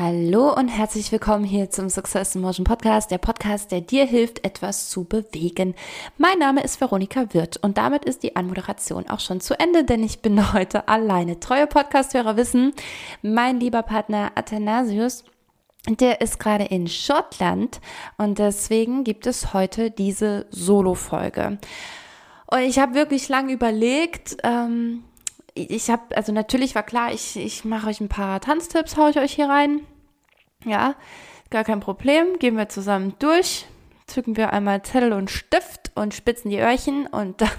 Hallo und herzlich willkommen hier zum Success in Motion Podcast, der dir hilft, etwas zu bewegen. Mein Name ist Veronika Wirth und damit ist die Anmoderation auch schon zu Ende, denn ich bin heute alleine. Treue Podcasthörer wissen, mein lieber Partner Athanasius, der ist gerade in Schottland und deswegen gibt es heute diese Solo-Folge. Und ich habe wirklich lange überlegt, natürlich war klar, ich mache euch ein paar Tanztipps, haue ich euch hier rein. Ja, gar kein Problem, gehen wir zusammen durch, zücken wir einmal Zettel und Stift und spitzen die Öhrchen und dann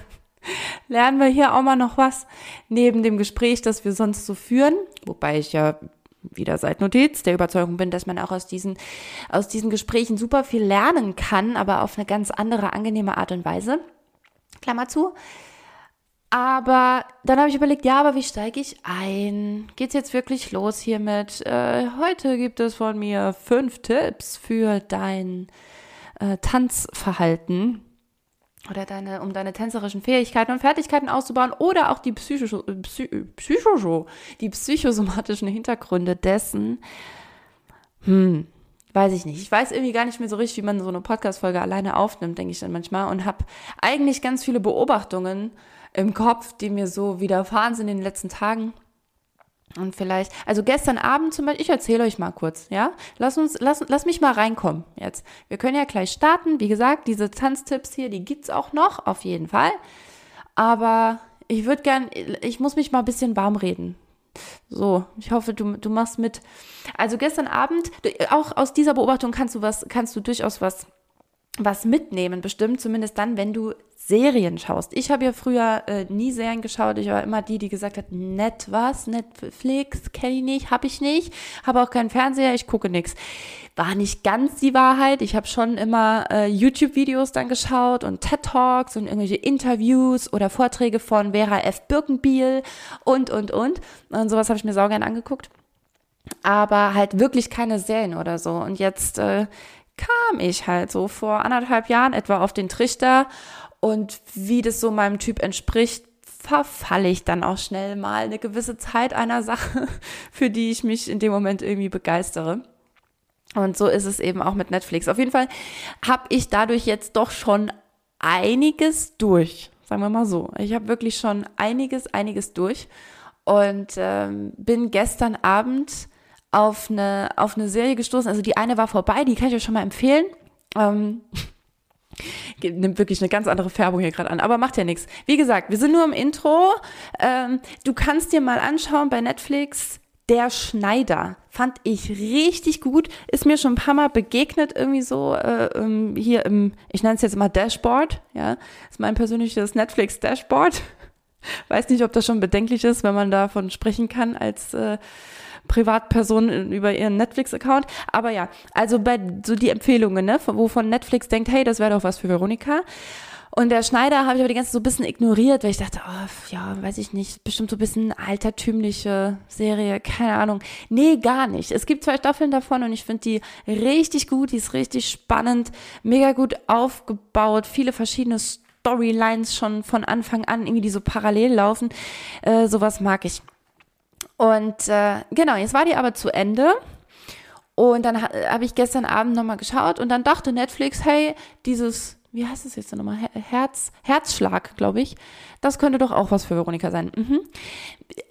lernen wir hier auch mal noch was neben dem Gespräch, das wir sonst so führen, wobei ich ja wieder seit Notiz der Überzeugung bin, dass man auch aus diesen Gesprächen super viel lernen kann, aber auf eine ganz andere, angenehme Art und Weise. Klammer zu. Aber dann habe ich überlegt, ja, aber wie steige ich ein? Geht's jetzt wirklich los hiermit? Heute gibt es von mir 5 Tipps für dein Tanzverhalten oder um deine tänzerischen Fähigkeiten und Fertigkeiten auszubauen oder auch die psychosomatischen Hintergründe dessen. Weiß ich nicht. Ich weiß irgendwie gar nicht mehr so richtig, wie man so eine Podcast-Folge alleine aufnimmt, denke ich dann manchmal, und habe eigentlich ganz viele Beobachtungen im Kopf, die mir so widerfahren sind in den letzten Tagen. Und vielleicht, also gestern Abend zum Beispiel, ich erzähle euch mal kurz, ja? Lass mich mal reinkommen jetzt. Wir können ja gleich starten. Wie gesagt, diese Tanztipps hier, die gibt's auch noch, auf jeden Fall. Aber ich muss mich mal ein bisschen warm reden. So, ich hoffe, du machst mit. Also gestern Abend, auch aus dieser Beobachtung kannst du durchaus was mitnehmen, bestimmt, zumindest dann, wenn du Serien schaust. Ich habe ja früher nie Serien geschaut, ich war immer die gesagt hat, Netflix, kenne ich nicht, habe ich nicht, habe auch keinen Fernseher, ich gucke nichts. War nicht ganz die Wahrheit, ich habe schon immer YouTube-Videos dann geschaut und TED-Talks und irgendwelche Interviews oder Vorträge von Vera F. Birkenbiel und. Und sowas habe ich mir saugern angeguckt, aber halt wirklich keine Serien oder so. Und jetzt kam ich halt so vor anderthalb Jahren etwa auf den Trichter. Und wie das so meinem Typ entspricht, verfalle ich dann auch schnell mal eine gewisse Zeit einer Sache, für die ich mich in dem Moment irgendwie begeistere. Und so ist es eben auch mit Netflix. Auf jeden Fall habe ich dadurch jetzt doch schon einiges durch, sagen wir mal so. Ich habe wirklich schon einiges durch und bin gestern Abend auf eine Serie gestoßen. Also die eine war vorbei, die kann ich euch schon mal empfehlen. Nimmt wirklich eine ganz andere Färbung hier gerade an, aber macht ja nichts. Wie gesagt, wir sind nur im Intro. Du kannst dir mal anschauen bei Netflix, Der Schneider. Fand ich richtig gut, ist mir schon ein paar Mal begegnet, irgendwie so hier im, ich nenne es jetzt mal Dashboard, ja, ist mein persönliches Netflix-Dashboard. Weiß nicht, ob das schon bedenklich ist, wenn man davon sprechen kann als Privatpersonen über ihren Netflix-Account, aber ja, also bei so die Empfehlungen, ne, wovon Netflix denkt, hey, das wäre doch was für Veronika. Und Der Schneider habe ich aber die ganze Zeit so ein bisschen ignoriert, weil ich dachte, oh, ja, weiß ich nicht, bestimmt so ein bisschen altertümliche Serie, keine Ahnung. Nee, gar nicht. Es gibt 2 Staffeln davon und ich finde die richtig gut, die ist richtig spannend, mega gut aufgebaut, viele verschiedene Storylines schon von Anfang an, irgendwie die so parallel laufen, sowas mag ich. Und genau, jetzt war die aber zu Ende und dann habe ich gestern Abend nochmal geschaut und dann dachte Netflix, hey, dieses, wie heißt es jetzt nochmal, Herzschlag, glaube ich, das könnte doch auch was für Veronika sein.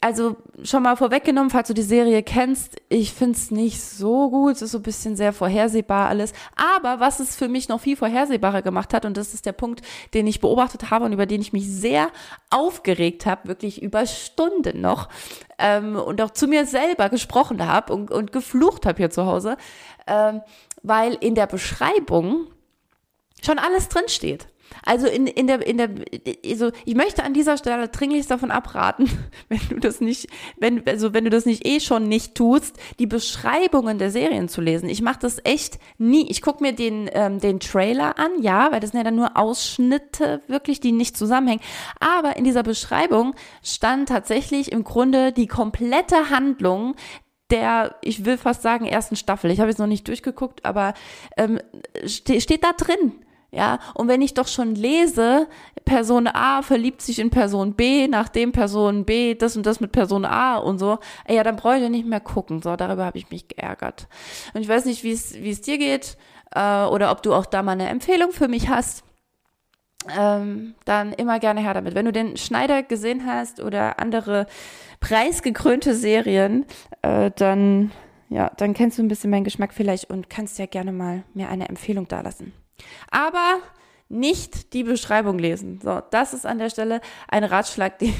Also schon mal vorweggenommen, falls du die Serie kennst, ich finde es nicht so gut, es ist so ein bisschen sehr vorhersehbar alles, aber was es für mich noch viel vorhersehbarer gemacht hat und das ist der Punkt, den ich beobachtet habe und über den ich mich sehr aufgeregt habe, wirklich über Stunden noch, und auch zu mir selber gesprochen habe und geflucht habe hier zu Hause, weil in der Beschreibung schon alles drinsteht. Also also ich möchte an dieser Stelle dringlichst davon abraten, wenn du das nicht eh schon nicht tust, die Beschreibungen der Serien zu lesen. Ich mache das echt nie. Ich gucke mir den Trailer an, ja, weil das sind ja dann nur Ausschnitte wirklich, die nicht zusammenhängen. Aber in dieser Beschreibung stand tatsächlich im Grunde die komplette Handlung der, ich will fast sagen, ersten Staffel. Ich habe jetzt noch nicht durchgeguckt, aber steht da drin. Ja, und wenn ich doch schon lese, Person A verliebt sich in Person B, nachdem Person B das und das mit Person A und so, ja, dann brauche ich ja nicht mehr gucken. So, darüber habe ich mich geärgert. Und ich weiß nicht, wie es dir geht oder ob du auch da mal eine Empfehlung für mich hast. Dann immer gerne her damit. Wenn du den Schneider gesehen hast oder andere preisgekrönte Serien, dann kennst du ein bisschen meinen Geschmack vielleicht und kannst ja gerne mal mir eine Empfehlung dalassen. Aber nicht die Beschreibung lesen. So, das ist an der Stelle ein Ratschlag, den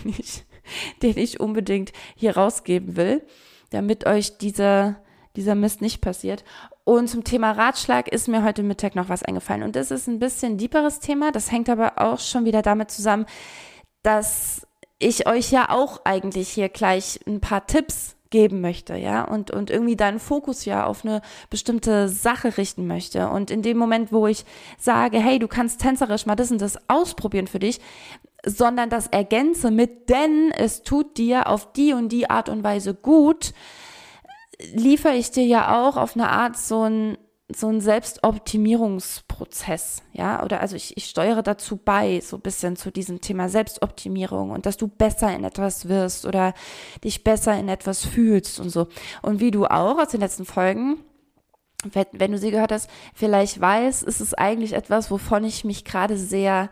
ich unbedingt hier rausgeben will, damit euch dieser Mist nicht passiert. Und zum Thema Ratschlag ist mir heute Mittag noch was eingefallen. Und das ist ein bisschen tieferes Thema. Das hängt aber auch schon wieder damit zusammen, dass ich euch ja auch eigentlich hier gleich ein paar Tipps geben möchte, ja, und irgendwie deinen Fokus ja auf eine bestimmte Sache richten möchte. Und in dem Moment, wo ich sage, hey, du kannst tänzerisch mal das und das ausprobieren für dich, sondern das ergänze mit, denn es tut dir auf die und die Art und Weise gut, liefere ich dir ja auch auf eine Art so ein Selbstoptimierungsprozess, ja, oder also ich steuere dazu bei, so ein bisschen zu diesem Thema Selbstoptimierung und dass du besser in etwas wirst oder dich besser in etwas fühlst und so. Und wie du auch aus den letzten Folgen, wenn du sie gehört hast, vielleicht weißt, ist es eigentlich etwas, wovon ich mich gerade sehr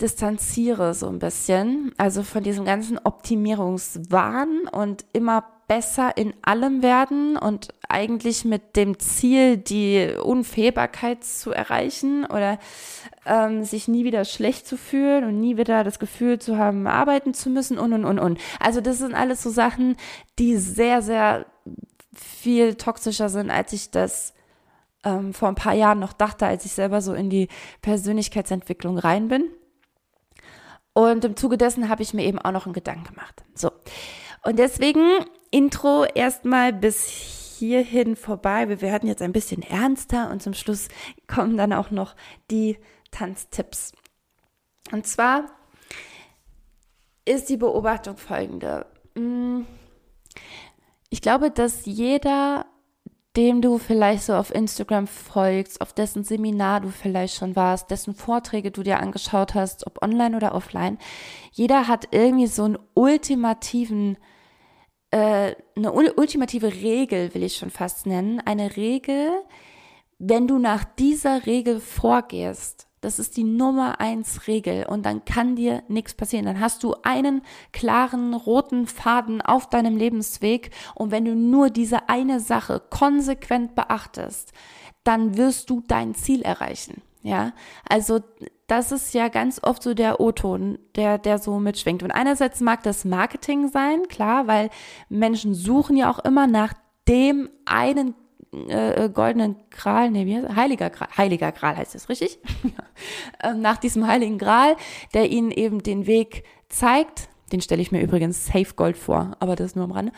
distanziere, so ein bisschen, also von diesem ganzen Optimierungswahn und immer besser in allem werden und eigentlich mit dem Ziel, die Unfehlbarkeit zu erreichen oder sich nie wieder schlecht zu fühlen und nie wieder das Gefühl zu haben, arbeiten zu müssen und. Also das sind alles so Sachen, die sehr, sehr viel toxischer sind, als ich das vor ein paar Jahren noch dachte, als ich selber so in die Persönlichkeitsentwicklung rein bin. Und im Zuge dessen habe ich mir eben auch noch einen Gedanken gemacht. So. Und deswegen Intro erstmal bis hierhin vorbei. Wir werden jetzt ein bisschen ernster und zum Schluss kommen dann auch noch die Tanztipps. Und zwar ist die Beobachtung folgende. Ich glaube, dass jeder, dem du vielleicht so auf Instagram folgst, auf dessen Seminar du vielleicht schon warst, dessen Vorträge du dir angeschaut hast, ob online oder offline, jeder hat irgendwie so einen ultimative Regel, will ich schon fast nennen, eine Regel, wenn du nach dieser Regel vorgehst, das ist die Nummer 1 Regel und dann kann dir nichts passieren. Dann hast du einen klaren roten Faden auf deinem Lebensweg und wenn du nur diese eine Sache konsequent beachtest, dann wirst du dein Ziel erreichen. Ja, also das ist ja ganz oft so der O-Ton, der so mitschwingt. Und einerseits mag das Marketing sein, klar, weil Menschen suchen ja auch immer nach dem einen goldenen Gral, Heiliger Gral heißt das richtig? Nach diesem heiligen Gral, der ihnen eben den Weg zeigt, den stelle ich mir übrigens Safe Gold vor, aber das nur am Rande,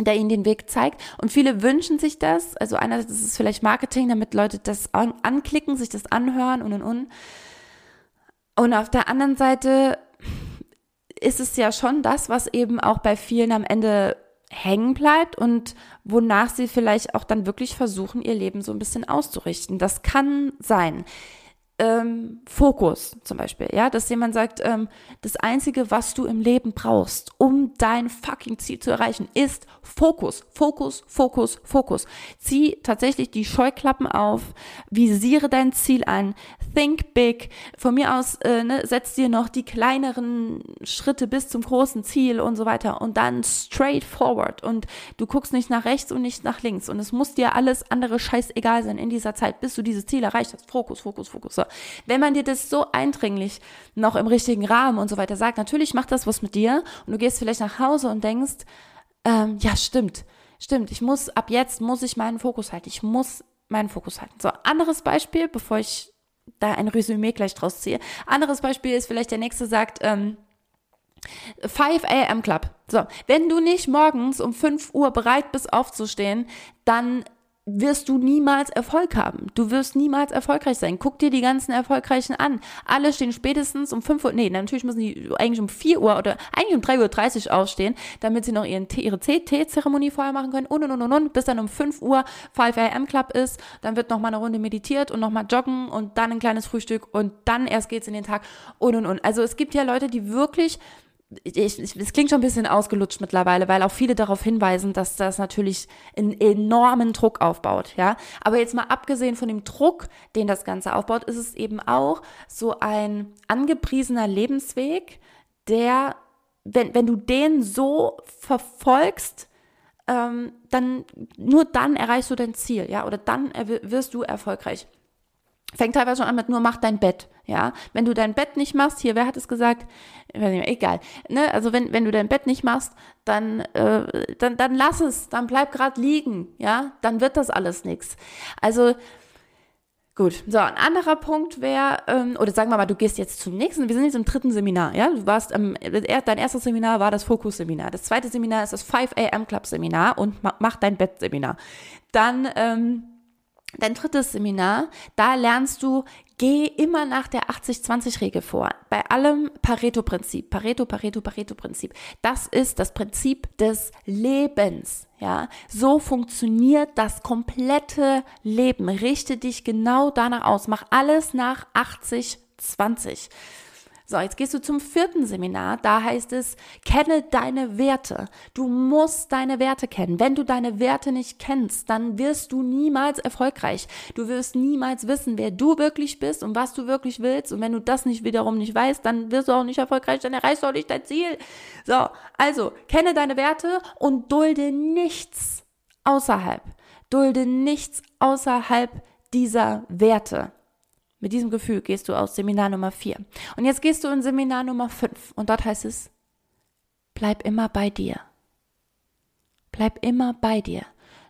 der ihnen den Weg zeigt und viele wünschen sich das, also einerseits ist es vielleicht Marketing, damit Leute das anklicken, sich das anhören und. Und auf der anderen Seite ist es ja schon das, was eben auch bei vielen am Ende hängen bleibt und wonach sie vielleicht auch dann wirklich versuchen, ihr Leben so ein bisschen auszurichten. Das kann sein. Fokus zum Beispiel, ja, dass jemand sagt, das Einzige, was du im Leben brauchst, um dein fucking Ziel zu erreichen, ist Fokus, Fokus, Fokus, Fokus. Zieh tatsächlich die Scheuklappen auf, visiere dein Ziel an, think big, von mir aus setz dir noch die kleineren Schritte bis zum großen Ziel und so weiter und dann straight forward und du guckst nicht nach rechts und nicht nach links und es muss dir alles andere scheißegal sein in dieser Zeit, bis du dieses Ziel erreicht hast, Fokus, Fokus, Fokus. So. Wenn man dir das so eindringlich noch im richtigen Rahmen und so weiter sagt, natürlich macht das was mit dir und du gehst vielleicht nach Hause und denkst, ja stimmt, ab jetzt muss ich meinen Fokus halten, So, anderes Beispiel, bevor ich da ein Resümee gleich draus ziehe, anderes Beispiel ist vielleicht der Nächste sagt, 5 a.m. Club, so, wenn du nicht morgens um 5 Uhr bereit bist aufzustehen, dann wirst du niemals Erfolg haben. Du wirst niemals erfolgreich sein. Guck dir die ganzen Erfolgreichen an. Alle stehen spätestens um 5 Uhr, nee, natürlich müssen die eigentlich um 4 Uhr oder eigentlich um 3.30 Uhr aufstehen, damit sie noch ihre Tee-Zeremonie vorher machen können und, bis dann um 5 Uhr 5 a.m. Club ist, dann wird nochmal eine Runde meditiert und nochmal joggen und dann ein kleines Frühstück und dann erst geht's in den Tag und. Also es gibt ja Leute, die wirklich... Es klingt schon ein bisschen ausgelutscht mittlerweile, weil auch viele darauf hinweisen, dass das natürlich einen enormen Druck aufbaut, ja. Aber jetzt mal abgesehen von dem Druck, den das Ganze aufbaut, ist es eben auch so ein angepriesener Lebensweg, der, wenn du den so verfolgst, dann, nur dann erreichst du dein Ziel, ja, oder dann wirst du erfolgreich. Fängt teilweise schon an mit nur mach dein Bett, ja. Wenn du dein Bett nicht machst, hier, wer hat es gesagt? Egal, ne? Also wenn du dein Bett nicht machst, dann lass es, dann bleib gerade liegen, ja. Dann wird das alles nichts. Also gut. So, ein anderer Punkt wäre, oder sagen wir mal, du gehst jetzt zum nächsten. Wir sind jetzt im dritten Seminar, ja. Du warst dein erstes Seminar war das Fokus-Seminar. Das zweite Seminar ist das 5 a.m. Club-Seminar und mach dein Bett-Seminar. Dann dein drittes Seminar, da lernst du, geh immer nach der 80-20-Regel vor. Bei allem Pareto-Prinzip. Pareto-Prinzip. Das ist das Prinzip des Lebens. Ja, so funktioniert das komplette Leben. Richte dich genau danach aus. Mach alles nach 80-20. So, jetzt gehst du zum vierten Seminar, da heißt es, kenne deine Werte. Du musst deine Werte kennen. Wenn du deine Werte nicht kennst, dann wirst du niemals erfolgreich. Du wirst niemals wissen, wer du wirklich bist und was du wirklich willst. Und wenn du das nicht wiederum nicht weißt, dann wirst du auch nicht erfolgreich, dann erreichst du auch nicht dein Ziel. So, also, kenne deine Werte und dulde nichts außerhalb. Dulde nichts außerhalb dieser Werte. Mit diesem Gefühl gehst du aus Seminar Nummer 4. Und jetzt gehst du in Seminar Nummer 5. Und dort heißt es, bleib immer bei dir. Bleib immer bei dir.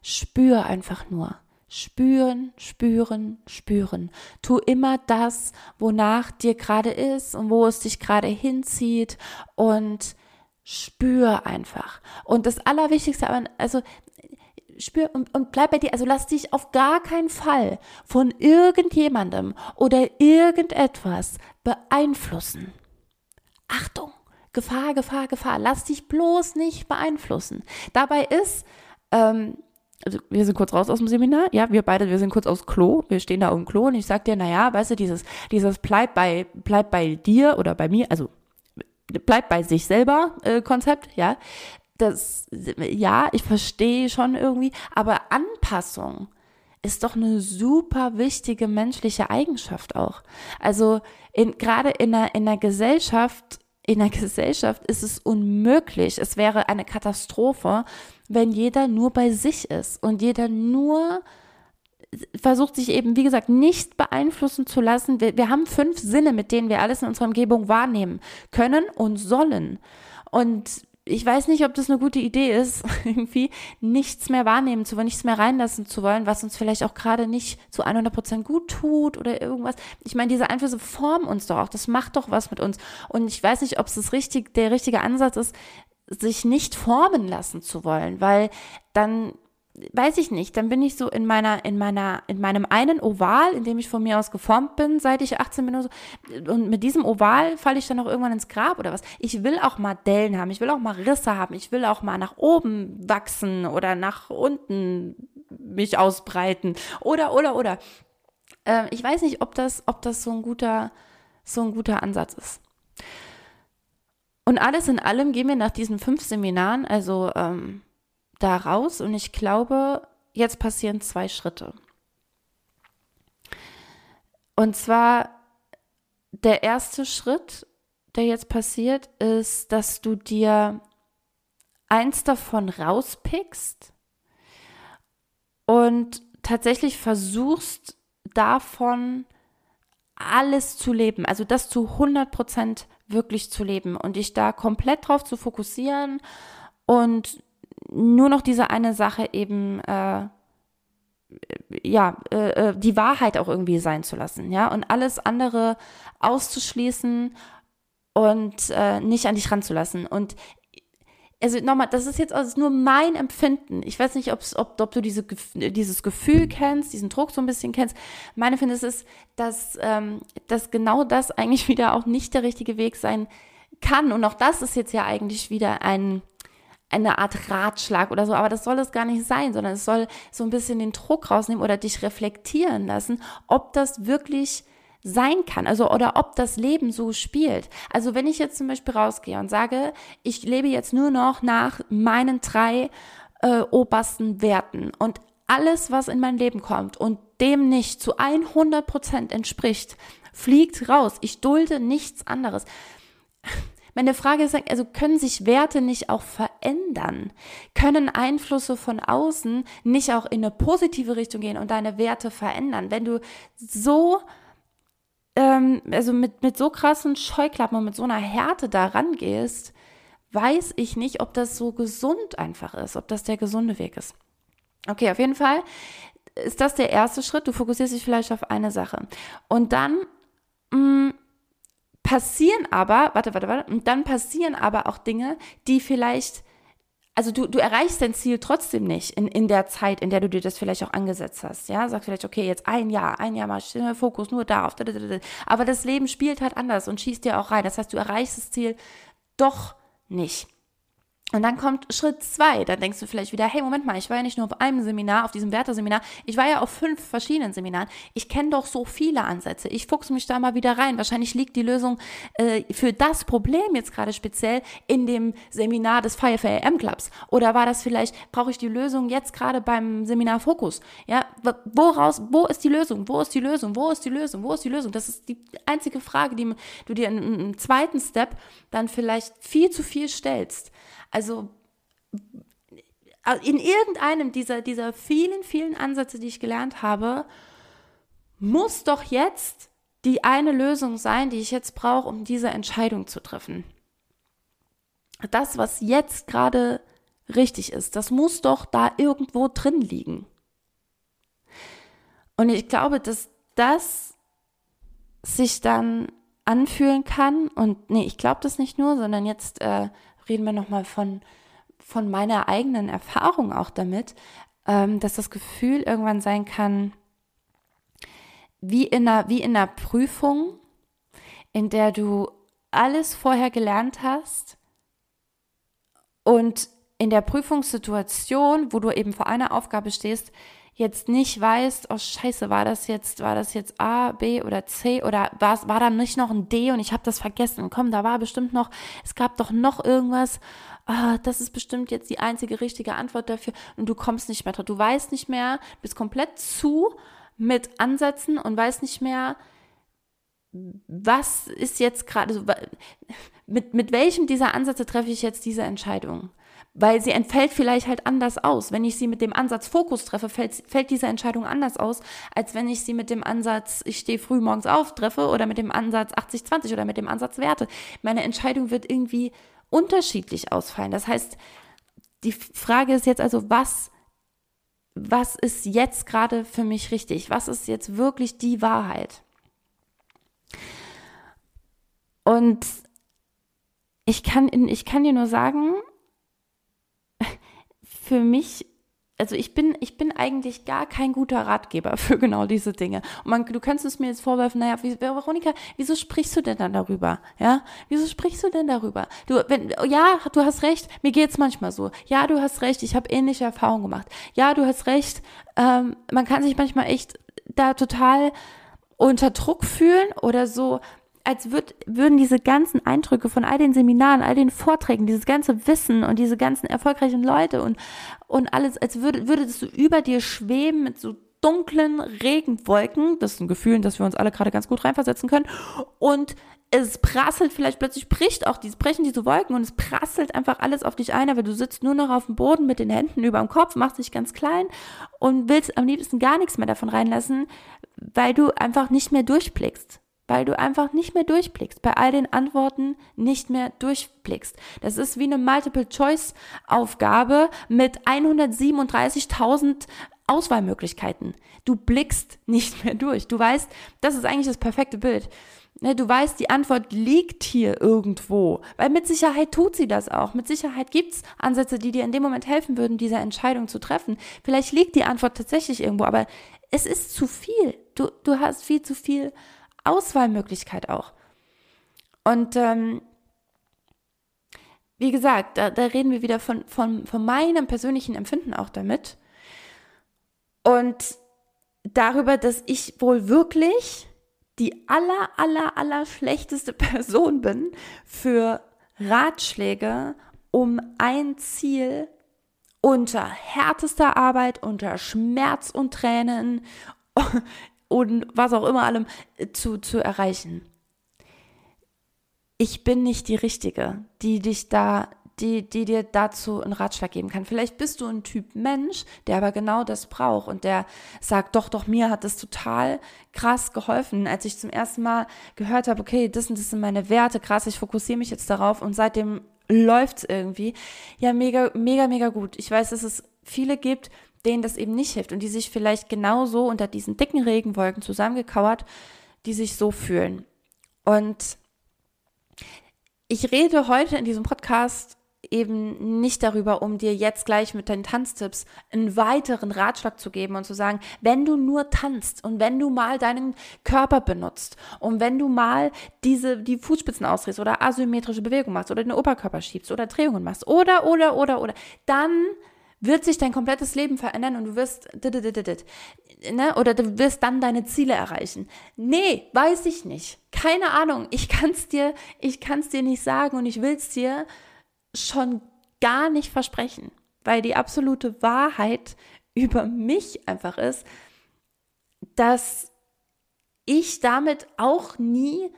Spür einfach nur. Spüren, spüren, spüren. Tu immer das, wonach dir gerade ist und wo es dich gerade hinzieht. Und spür einfach. Und das Allerwichtigste, also... Spür und bleib bei dir, also lass dich auf gar keinen Fall von irgendjemandem oder irgendetwas beeinflussen. Achtung, Gefahr, Gefahr, Gefahr, lass dich bloß nicht beeinflussen. Dabei ist, also wir sind kurz raus aus dem Seminar, ja, wir sind kurz aufs Klo, wir stehen da auf dem Klo und ich sag dir, naja, weißt du, dieses bleib bei dir oder bei mir, also bleib bei sich selber Konzept, ja, das, ja, ich verstehe schon irgendwie, aber Anpassung ist doch eine super wichtige menschliche Eigenschaft auch. Also gerade in einer Gesellschaft ist es unmöglich, es wäre eine Katastrophe, wenn jeder nur bei sich ist und jeder nur versucht sich eben, wie gesagt, nicht beeinflussen zu lassen. Wir haben 5 Sinne, mit denen wir alles in unserer Umgebung wahrnehmen können und sollen. Und ich weiß nicht, ob das eine gute Idee ist, irgendwie nichts mehr wahrnehmen zu wollen, nichts mehr reinlassen zu wollen, was uns vielleicht auch gerade nicht zu 100% gut tut oder irgendwas. Ich meine, diese Einflüsse formen uns doch auch, das macht doch was mit uns. Und ich weiß nicht, ob es der richtige Ansatz ist, sich nicht formen lassen zu wollen, weil dann, weiß ich nicht, dann bin ich so in meinem einen Oval, in dem ich von mir aus geformt bin, seit ich 18 bin oder so, und mit diesem Oval falle ich dann auch irgendwann ins Grab oder was. Ich will auch mal Dellen haben, ich will auch mal Risse haben, ich will auch mal nach oben wachsen oder nach unten mich ausbreiten oder. Ich weiß nicht, ob das so ein guter Ansatz ist. Und alles in allem gehen wir nach diesen 5 Seminaren, also, da raus und ich glaube, jetzt passieren 2 Schritte. Und zwar der erste Schritt, der jetzt passiert, ist, dass du dir eins davon rauspickst und tatsächlich versuchst, davon alles zu leben, also das zu 100% wirklich zu leben und dich da komplett drauf zu fokussieren und nur noch diese eine Sache eben, die Wahrheit auch irgendwie sein zu lassen, ja, und alles andere auszuschließen und nicht an dich ranzulassen. Und also nochmal, das ist jetzt also nur mein Empfinden. Ich weiß nicht, ob du dieses Gefühl kennst, diesen Druck so ein bisschen kennst. Mein Empfinden ist es, dass genau das eigentlich wieder auch nicht der richtige Weg sein kann. Und auch das ist jetzt ja eigentlich wieder eine Art Ratschlag oder so, aber das soll es gar nicht sein, sondern es soll so ein bisschen den Druck rausnehmen oder dich reflektieren lassen, ob das wirklich sein kann, also oder ob das Leben so spielt. Also wenn ich jetzt zum Beispiel rausgehe und sage, ich lebe jetzt nur noch nach meinen 3 obersten Werten und alles, was in mein Leben kommt und dem nicht zu 100% entspricht, fliegt raus. Ich dulde nichts anderes. Meine Frage ist, also können sich Werte nicht auch verändern? Können Einflüsse von außen nicht auch in eine positive Richtung gehen und deine Werte verändern? Wenn du so, also mit so krassen Scheuklappen und mit so einer Härte da rangehst, weiß ich nicht, ob das so gesund einfach ist, ob das der gesunde Weg ist. Okay, auf jeden Fall ist das der erste Schritt. Du fokussierst dich vielleicht auf eine Sache. Und dann passieren aber auch Dinge, die vielleicht, also du erreichst dein Ziel trotzdem nicht in der Zeit, in der du dir das vielleicht auch angesetzt hast, ja, sagst vielleicht, okay, jetzt ein Jahr mal Fokus nur darauf, aber das Leben spielt halt anders und schießt dir auch rein, das heißt, du erreichst das Ziel doch nicht. Und dann kommt Schritt 2, dann denkst du vielleicht wieder, hey, Moment mal, ich war ja nicht nur auf einem Seminar, auf diesem Werte-Seminar, ich war ja auf 5 verschiedenen Seminaren, ich kenne doch so viele Ansätze, ich fuchse mich da mal wieder rein, wahrscheinlich liegt die Lösung für das Problem jetzt gerade speziell in dem Seminar des 5am Clubs oder war das vielleicht, brauche ich die Lösung jetzt gerade beim Seminar Fokus, ja, wo ist die Lösung, das ist die einzige Frage, die du dir im zweiten Step dann vielleicht viel zu viel stellst. Also in irgendeinem dieser vielen, vielen Ansätze, die ich gelernt habe, muss doch jetzt die eine Lösung sein, die ich jetzt brauche, um diese Entscheidung zu treffen. Das, was jetzt gerade richtig ist, das muss doch da irgendwo drin liegen. Und ich glaube, dass das sich dann anfühlen kann. Und nee, ich glaube das nicht nur, sondern jetzt reden wir nochmal von meiner eigenen Erfahrung auch damit, dass das Gefühl irgendwann sein kann, wie in einer Prüfung, in der du alles vorher gelernt hast und in der Prüfungssituation, wo du eben vor einer Aufgabe stehst, jetzt nicht weißt, oh Scheiße, war das jetzt A, B oder C oder war da nicht noch ein D und ich habe das vergessen, komm, da war bestimmt noch, es gab doch noch irgendwas, oh, das ist bestimmt jetzt die einzige richtige Antwort dafür und du kommst nicht mehr drauf, du weißt nicht mehr, bist komplett zu mit Ansätzen und weißt nicht mehr, was ist jetzt gerade, so, mit welchem dieser Ansätze treffe ich jetzt diese Entscheidung? Weil sie entfällt vielleicht halt anders aus. Wenn ich sie mit dem Ansatz Fokus treffe, fällt diese Entscheidung anders aus, als wenn ich sie mit dem Ansatz, ich stehe früh morgens auf, treffe oder mit dem Ansatz 80-20 oder mit dem Ansatz Werte. Meine Entscheidung wird irgendwie unterschiedlich ausfallen. Das heißt, die Frage ist jetzt also, was ist jetzt gerade für mich richtig? Was ist jetzt wirklich die Wahrheit? Und ich kann dir nur sagen, für mich, also ich bin eigentlich gar kein guter Ratgeber für genau diese Dinge. Und du könntest es mir jetzt vorwerfen, naja, Veronika, wieso sprichst du denn dann darüber? Ja, wieso sprichst du denn darüber? Du hast recht, mir geht's manchmal so. Ja, du hast recht, ich habe ähnliche Erfahrungen gemacht. Ja, du hast recht, man kann sich manchmal echt da total unter Druck fühlen oder so, als würden diese ganzen Eindrücke von all den Seminaren, all den Vorträgen, dieses ganze Wissen und diese ganzen erfolgreichen Leute und alles, als würde das so über dir schweben mit so dunklen Regenwolken. Das ist ein Gefühl, in das wir uns alle gerade ganz gut reinversetzen können. Und es prasselt vielleicht, plötzlich brechen diese Wolken und es prasselt einfach alles auf dich ein, aber du sitzt nur noch auf dem Boden mit den Händen über dem Kopf, machst dich ganz klein und willst am liebsten gar nichts mehr davon reinlassen, weil du einfach nicht mehr durchblickst. Bei all den Antworten nicht mehr durchblickst. Das ist wie eine Multiple-Choice-Aufgabe mit 137.000 Auswahlmöglichkeiten. Du blickst nicht mehr durch. Du weißt, das ist eigentlich das perfekte Bild. Du weißt, die Antwort liegt hier irgendwo, weil mit Sicherheit tut sie das auch. Mit Sicherheit gibt es Ansätze, die dir in dem Moment helfen würden, diese Entscheidung zu treffen. Vielleicht liegt die Antwort tatsächlich irgendwo, aber es ist zu viel. Du hast viel zu viel Auswahlmöglichkeit auch. Und wie gesagt, da reden wir wieder von meinem persönlichen Empfinden auch damit und darüber, dass ich wohl wirklich die aller schlechteste Person bin für Ratschläge, um ein Ziel unter härtester Arbeit, unter Schmerz und Tränen und was auch immer allem zu erreichen. Ich bin nicht die Richtige, die dir dazu einen Ratschlag geben kann. Vielleicht bist du ein Typ Mensch, der aber genau das braucht und der sagt, doch, mir hat das total krass geholfen, als ich zum ersten Mal gehört habe, okay, das und das sind meine Werte, krass, ich fokussiere mich jetzt darauf und seitdem läuft's irgendwie. Ja, mega gut. Ich weiß, dass es viele gibt, denen das eben nicht hilft und die sich vielleicht genauso unter diesen dicken Regenwolken zusammengekauert, die sich so fühlen. Und ich rede heute in diesem Podcast eben nicht darüber, um dir jetzt gleich mit deinen Tanztipps einen weiteren Ratschlag zu geben und zu sagen, wenn du nur tanzt und wenn du mal deinen Körper benutzt und wenn du mal die Fußspitzen ausdrehst oder asymmetrische Bewegungen machst oder den Oberkörper schiebst oder Drehungen machst oder, dann wird sich dein komplettes Leben verändern und du wirst oder du wirst dann deine Ziele erreichen. Nee, weiß ich nicht. Keine Ahnung. Ich kann's dir nicht sagen und ich will's dir schon gar nicht versprechen, weil die absolute Wahrheit über mich einfach ist, dass ich damit auch nie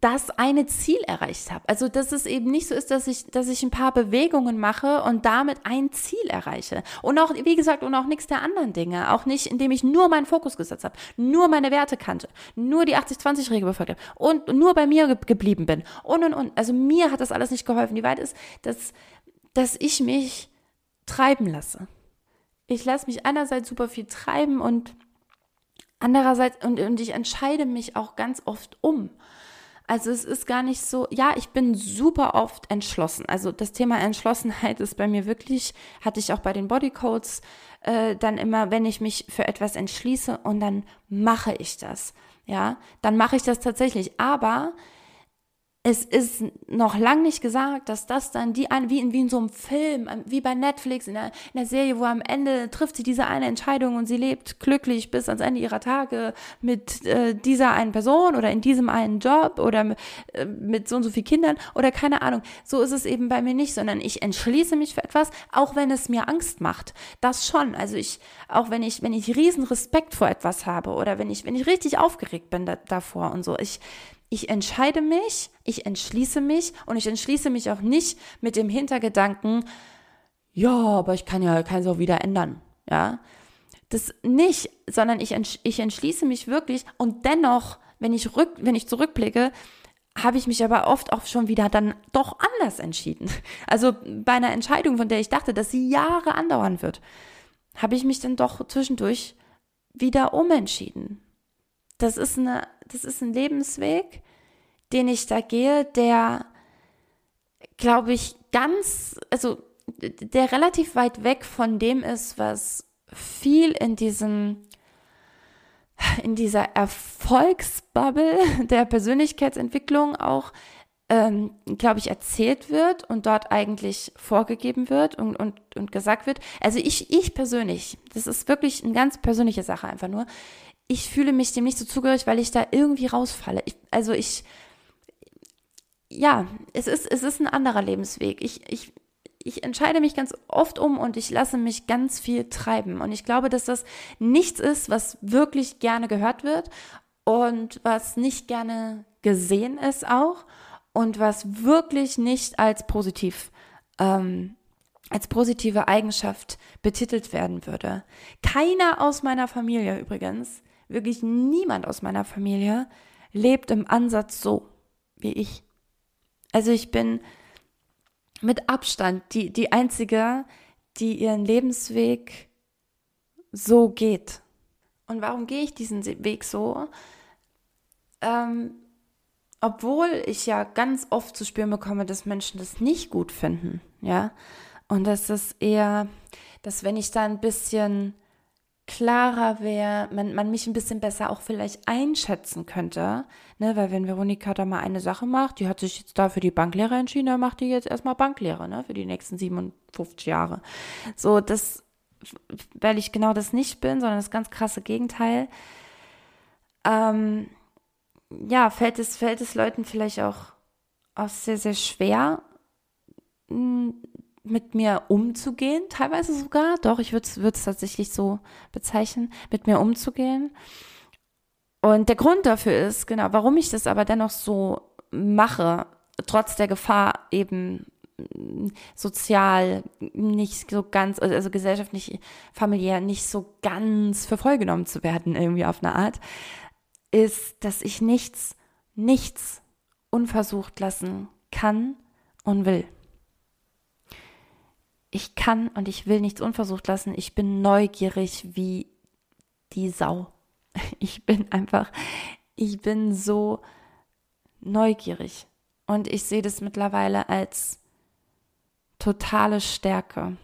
das eine Ziel erreicht habe. Also, dass es eben nicht so ist, dass ich ein paar Bewegungen mache und damit ein Ziel erreiche. Und auch, wie gesagt, und auch nichts der anderen Dinge. Auch nicht, indem ich nur meinen Fokus gesetzt habe, nur meine Werte kannte, nur die 80-20-Regel befolgt habe und nur bei mir geblieben bin und. Also, mir hat das alles nicht geholfen. Die Wahrheit ist, dass ich mich treiben lasse. Ich lasse mich einerseits super viel treiben und andererseits, und ich entscheide mich auch ganz oft um. Also es ist gar nicht so, ja, ich bin super oft entschlossen. Also das Thema Entschlossenheit ist bei mir wirklich, hatte ich auch bei den Bodycodes dann immer, wenn ich mich für etwas entschließe und dann mache ich das. Ja, dann mache ich das tatsächlich. Aber es ist noch lange nicht gesagt, dass das dann wie in so einem Film, wie bei Netflix, in der Serie, wo am Ende trifft sie diese eine Entscheidung und sie lebt glücklich bis ans Ende ihrer Tage mit dieser einen Person oder in diesem einen Job oder mit so und so vielen Kindern oder keine Ahnung. So ist es eben bei mir nicht, sondern ich entschließe mich für etwas, auch wenn es mir Angst macht. Das schon. Also wenn ich riesen Respekt vor etwas habe oder wenn ich richtig aufgeregt bin davor und so. Ich entscheide mich, ich entschließe mich und ich entschließe mich auch nicht mit dem Hintergedanken, ja, aber ich kann es auch wieder ändern, ja. Das nicht, sondern ich entschließe mich wirklich und dennoch, wenn ich zurückblicke, habe ich mich aber oft auch schon wieder dann doch anders entschieden. Also bei einer Entscheidung, von der ich dachte, dass sie Jahre andauern wird, habe ich mich dann doch zwischendurch wieder umentschieden. Das ist ein Lebensweg, den ich da gehe, der, glaube ich, der relativ weit weg von dem ist, was viel in dieser Erfolgsbubble der Persönlichkeitsentwicklung auch, glaube ich, erzählt wird und dort eigentlich vorgegeben wird und gesagt wird. Also ich persönlich, das ist wirklich eine ganz persönliche Sache einfach nur, ich fühle mich dem nicht so zugehörig, weil ich da irgendwie rausfalle. Es ist ein anderer Lebensweg. Ich entscheide mich ganz oft um und ich lasse mich ganz viel treiben. Und ich glaube, dass das nichts ist, was wirklich gerne gehört wird und was nicht gerne gesehen ist auch und was wirklich nicht als positiv als positive Eigenschaft betitelt werden würde. Keiner aus meiner Familie übrigens, wirklich niemand aus meiner Familie lebt im Ansatz so wie ich. Also ich bin mit Abstand die Einzige, die ihren Lebensweg so geht. Und warum gehe ich diesen Weg so? Obwohl ich ja ganz oft zu spüren bekomme, dass Menschen das nicht gut finden, ja. Und das ist eher, dass wenn ich da ein bisschen klarer wäre, man mich ein bisschen besser auch vielleicht einschätzen könnte, ne, weil wenn Veronika da mal eine Sache macht, die hat sich jetzt da für die Banklehre entschieden, dann macht die jetzt erstmal Banklehre, ne, für die nächsten 57 Jahre. So, das, weil ich genau das nicht bin, sondern das ganz krasse Gegenteil, ja, fällt es Leuten vielleicht auch sehr, sehr schwer, mit mir umzugehen, teilweise sogar, doch, ich würde es tatsächlich so bezeichnen, mit mir umzugehen. Und der Grund dafür ist, genau, warum ich das aber dennoch so mache, trotz der Gefahr eben sozial nicht so ganz, also gesellschaftlich, familiär nicht so ganz für voll genommen zu werden, irgendwie auf eine Art, ist, dass ich nichts unversucht lassen kann und will. Ich kann und ich will nichts unversucht lassen. Ich bin neugierig wie die Sau. Ich bin so neugierig. Und ich sehe das mittlerweile als totale Stärke.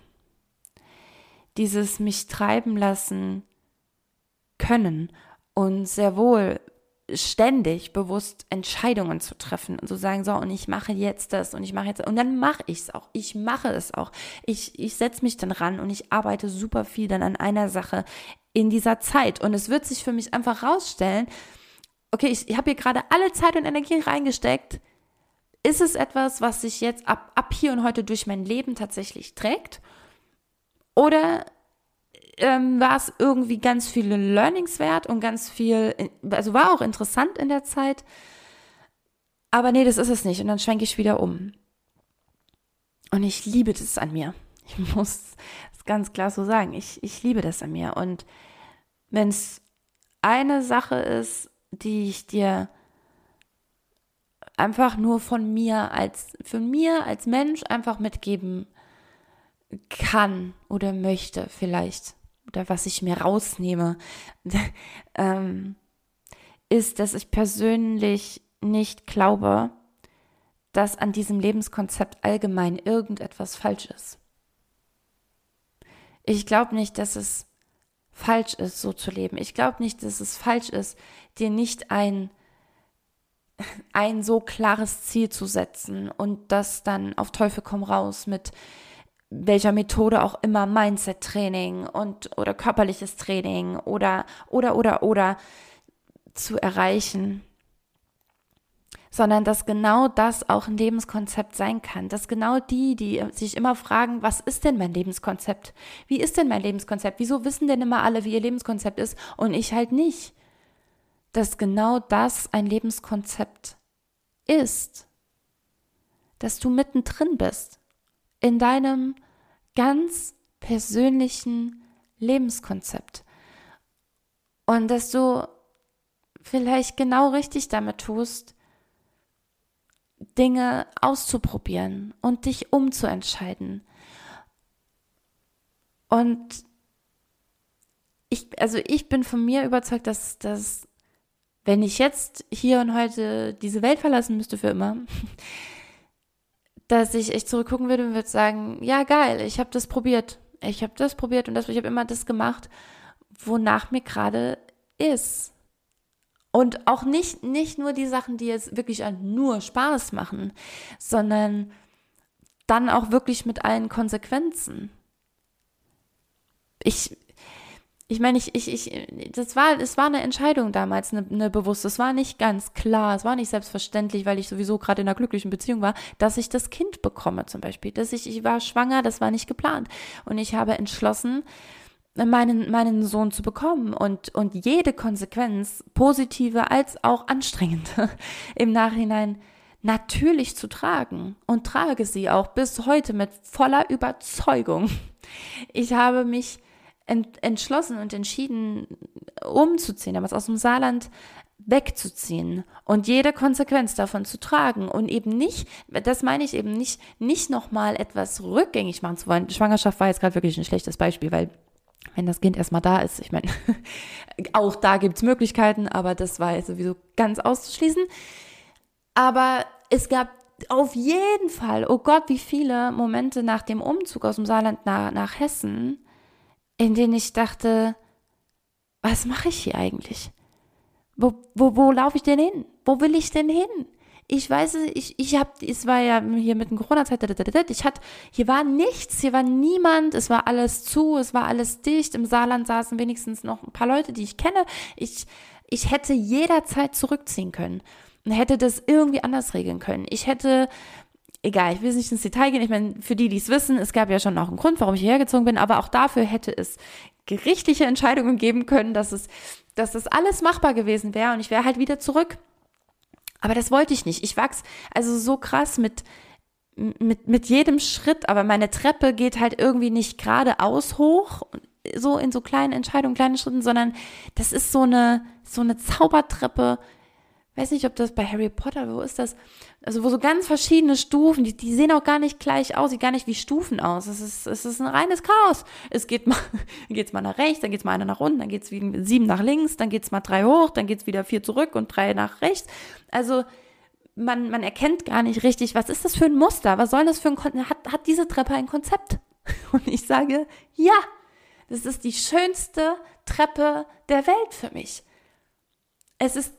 Dieses mich treiben lassen können und sehr wohl ständig bewusst Entscheidungen zu treffen und zu sagen, so, und ich mache jetzt das und ich mache jetzt das. Und dann mache ich es auch. Ich mache es auch. Ich setze mich dann ran und ich arbeite super viel dann an einer Sache in dieser Zeit. Und es wird sich für mich einfach rausstellen, okay, ich habe hier gerade alle Zeit und Energie reingesteckt. Ist es etwas, was sich jetzt ab hier und heute durch mein Leben tatsächlich trägt? Oder war es irgendwie ganz viele Learnings wert und ganz viel, also war auch interessant in der Zeit, aber nee, das ist es nicht und dann schwenke ich wieder um. Und ich liebe das an mir. Ich muss es ganz klar so sagen, ich liebe das an mir. Und wenn es eine Sache ist, die ich dir einfach nur von mir als Mensch einfach mitgeben kann oder möchte vielleicht, oder was ich mir rausnehme, ist, dass ich persönlich nicht glaube, dass an diesem Lebenskonzept allgemein irgendetwas falsch ist. Ich glaube nicht, dass es falsch ist, so zu leben. Ich glaube nicht, dass es falsch ist, dir nicht ein so klares Ziel zu setzen und das dann auf Teufel komm raus mit welcher Methode auch immer, Mindset-Training oder körperliches Training oder zu erreichen, sondern dass genau das auch ein Lebenskonzept sein kann, dass genau die sich immer fragen, was ist denn mein Lebenskonzept? Wie ist denn mein Lebenskonzept? Wieso wissen denn immer alle, wie ihr Lebenskonzept ist und ich halt nicht? Dass genau das ein Lebenskonzept ist, dass du mittendrin bist. In deinem ganz persönlichen Lebenskonzept. Und dass du vielleicht genau richtig damit tust, Dinge auszuprobieren und dich umzuentscheiden. Und ich bin von mir überzeugt, dass wenn ich jetzt hier und heute diese Welt verlassen müsste für immer, dass ich echt zurückgucken würde und würde sagen, ja geil, ich habe das probiert und ich habe immer das gemacht, wonach mir gerade ist. Und auch nicht nur die Sachen, die jetzt wirklich nur Spaß machen, sondern dann auch wirklich mit allen Konsequenzen. Ich meine, es war eine Entscheidung damals, eine bewusste. Es war nicht ganz klar, es war nicht selbstverständlich, weil ich sowieso gerade in einer glücklichen Beziehung war, dass ich das Kind bekomme zum Beispiel. Ich war schwanger, das war nicht geplant. Und ich habe entschlossen, meinen Sohn zu bekommen und jede Konsequenz, positive als auch anstrengende, im Nachhinein natürlich zu tragen und trage sie auch bis heute mit voller Überzeugung. Ich habe mich entschlossen und entschieden, umzuziehen, damals aus dem Saarland wegzuziehen und jede Konsequenz davon zu tragen und eben nicht, das meine ich eben nicht nochmal etwas rückgängig machen zu wollen. Schwangerschaft war jetzt gerade wirklich ein schlechtes Beispiel, weil wenn das Kind erstmal da ist, ich meine, auch da gibt es Möglichkeiten, aber das war sowieso ganz auszuschließen. Aber es gab auf jeden Fall, oh Gott, wie viele Momente nach dem Umzug aus dem Saarland nach Hessen, in denen ich dachte, was mache ich hier eigentlich? Wo laufe ich denn hin? Wo will ich denn hin? Ich weiß es, es war ja hier mit der Corona-Zeit, hier war nichts, hier war niemand, es war alles zu, es war alles dicht, im Saarland saßen wenigstens noch ein paar Leute, die ich kenne. Ich hätte jederzeit zurückziehen können und hätte das irgendwie anders regeln können. Ich will nicht ins Detail gehen, ich meine, für die, die es wissen, es gab ja schon auch einen Grund, warum ich hierher gezogen bin, aber auch dafür hätte es gerichtliche Entscheidungen geben können, dass das alles machbar gewesen wäre und ich wäre halt wieder zurück. Aber das wollte ich nicht. Ich wachse also so krass mit jedem Schritt, aber meine Treppe geht halt irgendwie nicht geradeaus hoch, so in so kleinen Entscheidungen, kleinen Schritten, sondern das ist so eine Zaubertreppe. Ich weiß nicht, ob das bei Harry Potter, wo ist das? Also wo so ganz verschiedene Stufen, die sehen auch gar nicht gleich aus, sieht gar nicht wie Stufen aus. Es ist ein reines Chaos. Es geht mal, dann geht's mal nach rechts, dann geht's mal einer nach unten, dann geht's wie 7 nach links, dann geht's mal 3 hoch, dann geht's wieder 4 zurück und 3 nach rechts. Also man erkennt gar nicht richtig, was ist das für ein Muster? Was soll das für ein hat diese Treppe ein Konzept? Und ich sage, ja, das ist die schönste Treppe der Welt für mich. Es ist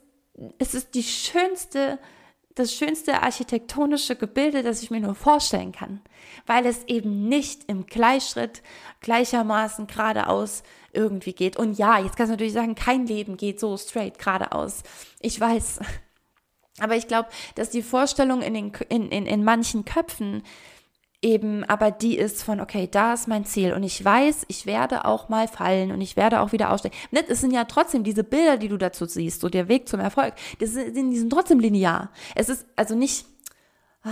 das schönste architektonische Gebilde, das ich mir nur vorstellen kann, weil es eben nicht im Gleichschritt gleichermaßen geradeaus irgendwie geht. Und ja, jetzt kannst du natürlich sagen, kein Leben geht so straight geradeaus. Ich weiß, aber ich glaube, dass die Vorstellung in manchen Köpfen eben aber die ist von, okay, da ist mein Ziel und ich weiß, ich werde auch mal fallen und ich werde auch wieder aufstehen. Es sind ja trotzdem diese Bilder, die du dazu siehst, so der Weg zum Erfolg, die sind trotzdem linear. Es ist also nicht, wie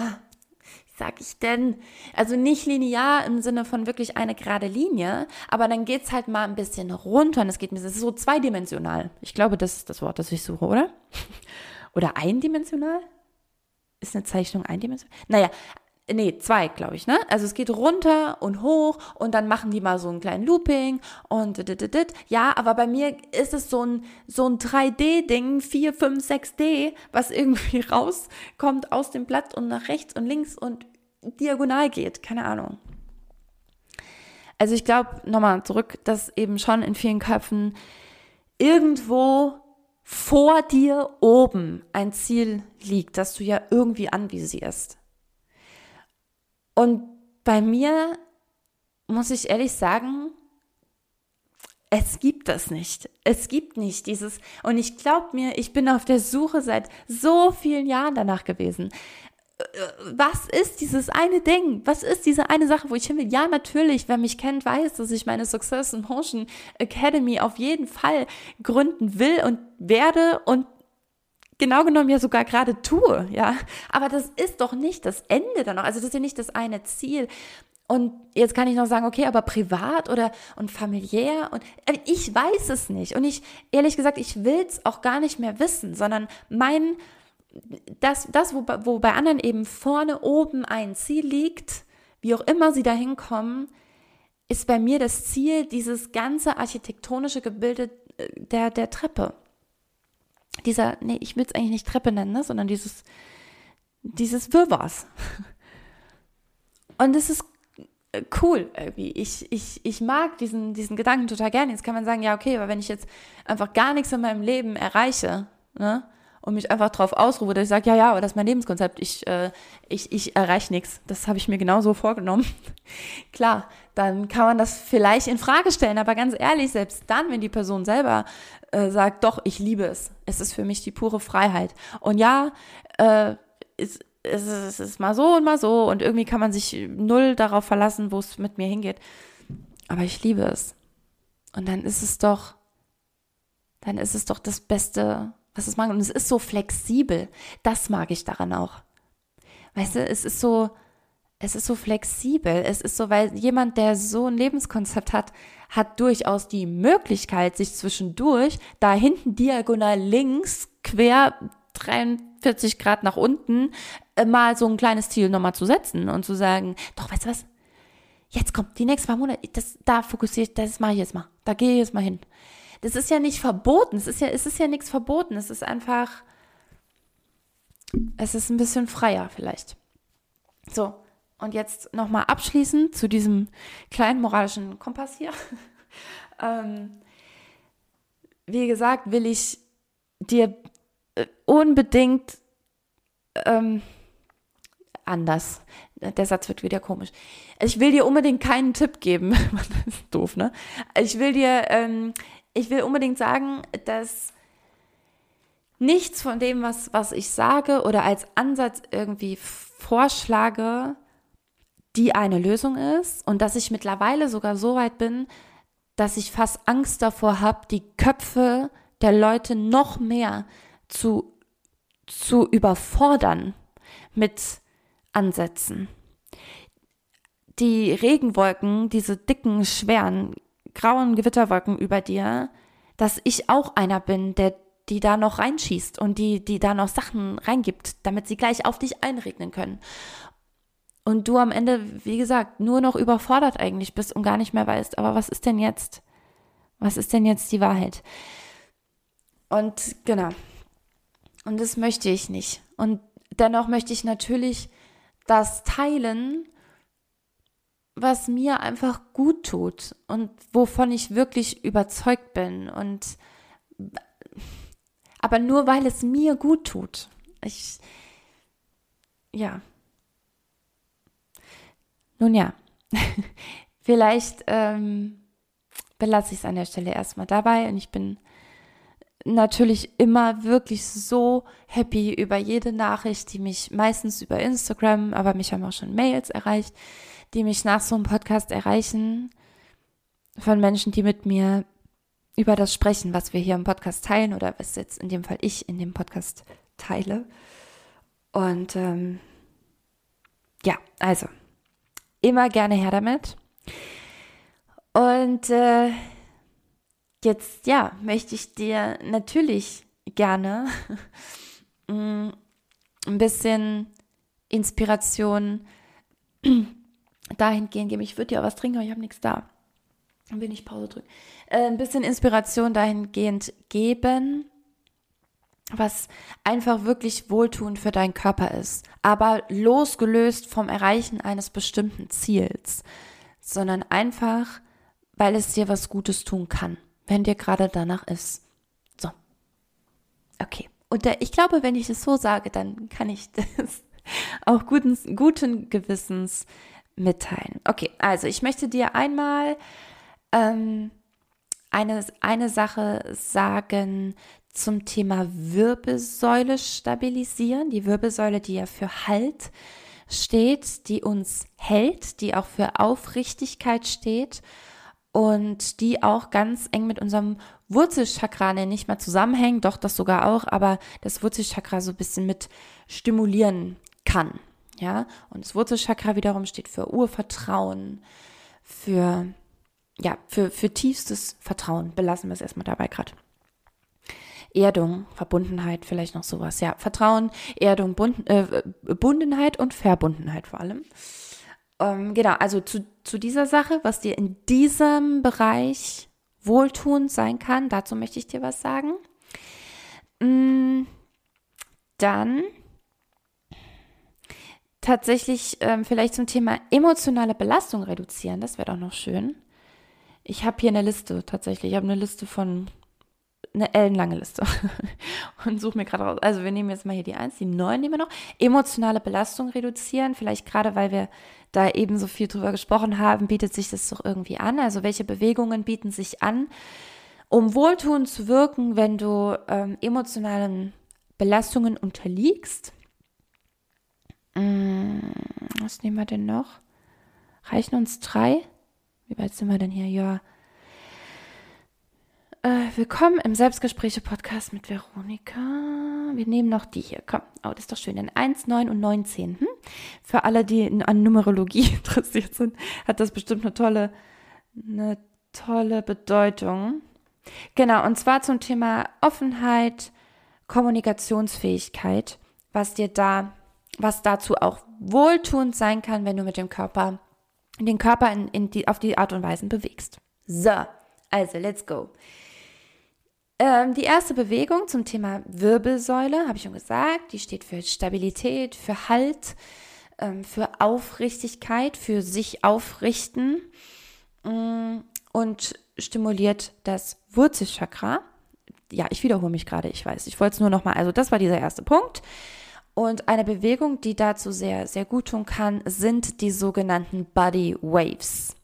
sag ich denn, also nicht linear im Sinne von wirklich eine gerade Linie, aber dann geht's halt mal ein bisschen runter und es ist so zweidimensional. Ich glaube, das ist das Wort, das ich suche, oder? Oder eindimensional? Ist eine Zeichnung eindimensional? Naja, zwei, glaube ich, ne? Also es geht runter und hoch und dann machen die mal so einen kleinen Looping und ja, aber bei mir ist es so ein 3D-Ding, 4, 5, 6D, was irgendwie rauskommt aus dem Blatt und nach rechts und links und diagonal geht, keine Ahnung. Also ich glaube, nochmal zurück, dass eben schon in vielen Köpfen irgendwo vor dir oben ein Ziel liegt, das du ja irgendwie anvisierst. Und bei mir muss ich ehrlich sagen, es gibt das nicht. Es gibt nicht dieses, und ich glaube mir, ich bin auf der Suche seit so vielen Jahren danach gewesen. Was ist dieses eine Ding? Was ist diese eine Sache, wo ich hin will? Ja, natürlich, wer mich kennt, weiß, dass ich meine Success in Motion Academy auf jeden Fall gründen will und werde und genau genommen ja sogar gerade tue, ja. Aber das ist doch nicht das Ende danach. Also das ist ja nicht das eine Ziel. Und jetzt kann ich noch sagen, okay, aber privat oder und familiär und ich weiß es nicht. Und ich, ehrlich gesagt, ich will es auch gar nicht mehr wissen, sondern wo bei anderen eben vorne oben ein Ziel liegt, wie auch immer sie da hinkommen, ist bei mir das Ziel, dieses ganze architektonische Gebilde der Treppe. Ich will es eigentlich nicht Treppe nennen, ne, sondern dieses Wirrwarrs. Und es ist cool irgendwie. Ich mag diesen Gedanken total gerne. Jetzt kann man sagen, ja okay, aber wenn ich jetzt einfach gar nichts in meinem Leben erreiche, ne, und mich einfach drauf ausruhe, dass ich sage, ja, aber das ist mein Lebenskonzept, ich erreiche nichts. Das habe ich mir genauso vorgenommen. Klar, dann kann man das vielleicht in Frage stellen, aber ganz ehrlich, selbst dann, wenn die Person selber sagt, doch, ich liebe es. Es ist für mich die pure Freiheit. Und ja, es ist mal so und mal so und irgendwie kann man sich null darauf verlassen, wo es mit mir hingeht. Aber ich liebe es. Und dann ist es doch das Beste, was es mag. Und es ist so flexibel. Das mag ich daran auch. Weißt du, es ist so flexibel. Es ist so, weil jemand, der so ein Lebenskonzept hat, hat durchaus die Möglichkeit, sich zwischendurch da hinten diagonal links quer 43 Grad nach unten mal so ein kleines Ziel nochmal zu setzen und zu sagen, doch, weißt du was? Jetzt kommt die nächsten paar Monate, das mache ich jetzt mal. Da gehe ich jetzt mal hin. Das ist ja nicht verboten, es ist ja nichts verboten, es ist einfach, es ist ein bisschen freier vielleicht. So, und jetzt nochmal abschließend zu diesem kleinen moralischen Kompass hier. Wie gesagt, will ich dir unbedingt anders. Der Satz wird wieder komisch. Ich will dir unbedingt keinen Tipp geben. Das ist doof, ne? Ich will unbedingt sagen, dass nichts von dem, was ich sage oder als Ansatz irgendwie vorschlage, die eine Lösung ist, und dass ich mittlerweile sogar so weit bin, dass ich fast Angst davor habe, die Köpfe der Leute noch mehr zu überfordern mit Ansätzen. Die Regenwolken, diese dicken, schweren, grauen Gewitterwolken über dir, dass ich auch einer bin, die da noch reinschießt und die da noch Sachen reingibt, damit sie gleich auf dich einregnen können. Und du am Ende, wie gesagt, nur noch überfordert eigentlich bist und gar nicht mehr weißt, aber was ist denn jetzt? Was ist denn jetzt die Wahrheit? Und genau. Und das möchte ich nicht. Und dennoch möchte ich natürlich das teilen, was mir einfach gut tut und wovon ich wirklich überzeugt bin. Und aber nur, weil es mir gut tut. Nun ja, vielleicht belasse ich es an der Stelle erstmal dabei, und ich bin natürlich immer wirklich so happy über jede Nachricht, die mich meistens über Instagram, aber mich haben auch schon Mails erreicht, die mich nach so einem Podcast erreichen, von Menschen, die mit mir über das sprechen, was wir hier im Podcast teilen oder was jetzt in dem Fall ich in dem Podcast teile. Und also immer gerne her damit. Und jetzt, möchte ich dir natürlich gerne ein bisschen Inspiration dahingehend geben. Ich würde ja was trinken, aber ich habe nichts da. Dann will ich Pause drücken. Ein bisschen Inspiration dahingehend geben, was einfach wirklich wohltuend für deinen Körper ist. Aber losgelöst vom Erreichen eines bestimmten Ziels, sondern einfach, weil es dir was Gutes tun kann, wenn dir gerade danach ist. So. Okay. Und ich glaube, wenn ich das so sage, dann kann ich das auch guten Gewissens mitteilen. Okay, also ich möchte dir einmal eine Sache sagen zum Thema Wirbelsäule stabilisieren. Die Wirbelsäule, die ja für Halt steht, die uns hält, die auch für Aufrichtigkeit steht und die auch ganz eng mit unserem Wurzelchakra nicht mal zusammenhängt, doch das sogar auch, aber das Wurzelchakra so ein bisschen mit stimulieren kann. Ja? Und das Wurzelchakra wiederum steht für Urvertrauen, für tiefstes Vertrauen. Belassen wir es erstmal dabei gerade. Erdung, Verbundenheit, vielleicht noch sowas. Ja, Vertrauen, Erdung, Bundenheit und Verbundenheit vor allem. Genau, also zu dieser Sache, was dir in diesem Bereich wohltuend sein kann, dazu möchte ich dir was sagen. Dann tatsächlich vielleicht zum Thema emotionale Belastung reduzieren, das wäre doch noch schön. Ich habe hier eine Liste tatsächlich. Ich habe eine ellenlange Liste und suche mir gerade raus. Also wir nehmen jetzt mal hier die 1, die 9 nehmen wir noch. Emotionale Belastung reduzieren, vielleicht gerade, weil wir da eben so viel drüber gesprochen haben, bietet sich das doch irgendwie an. Also welche Bewegungen bieten sich an, um wohltuend zu wirken, wenn du emotionalen Belastungen unterliegst? Was nehmen wir denn noch? Reichen uns 3? Wie weit sind wir denn hier? Ja. Willkommen im Selbstgespräche-Podcast mit Veronika. Wir nehmen noch die hier. Komm, oh, das ist doch schön. Denn 1, 9 und 19. Für alle, die an Numerologie interessiert sind, hat das bestimmt eine tolle Bedeutung. Genau, und zwar zum Thema Offenheit, Kommunikationsfähigkeit, was dazu auch wohltuend sein kann, wenn du mit dem Körper auf die Art und Weise bewegst. So, also let's go. Die erste Bewegung zum Thema Wirbelsäule, habe ich schon gesagt, die steht für Stabilität, für Halt, für Aufrichtigkeit, für sich aufrichten und stimuliert das Wurzelchakra. Ja, ich wiederhole mich gerade, ich weiß. Ich wollte es nur nochmal, also das war dieser erste Punkt. Und eine Bewegung, die dazu sehr, sehr gut tun kann, sind die sogenannten Body Waves.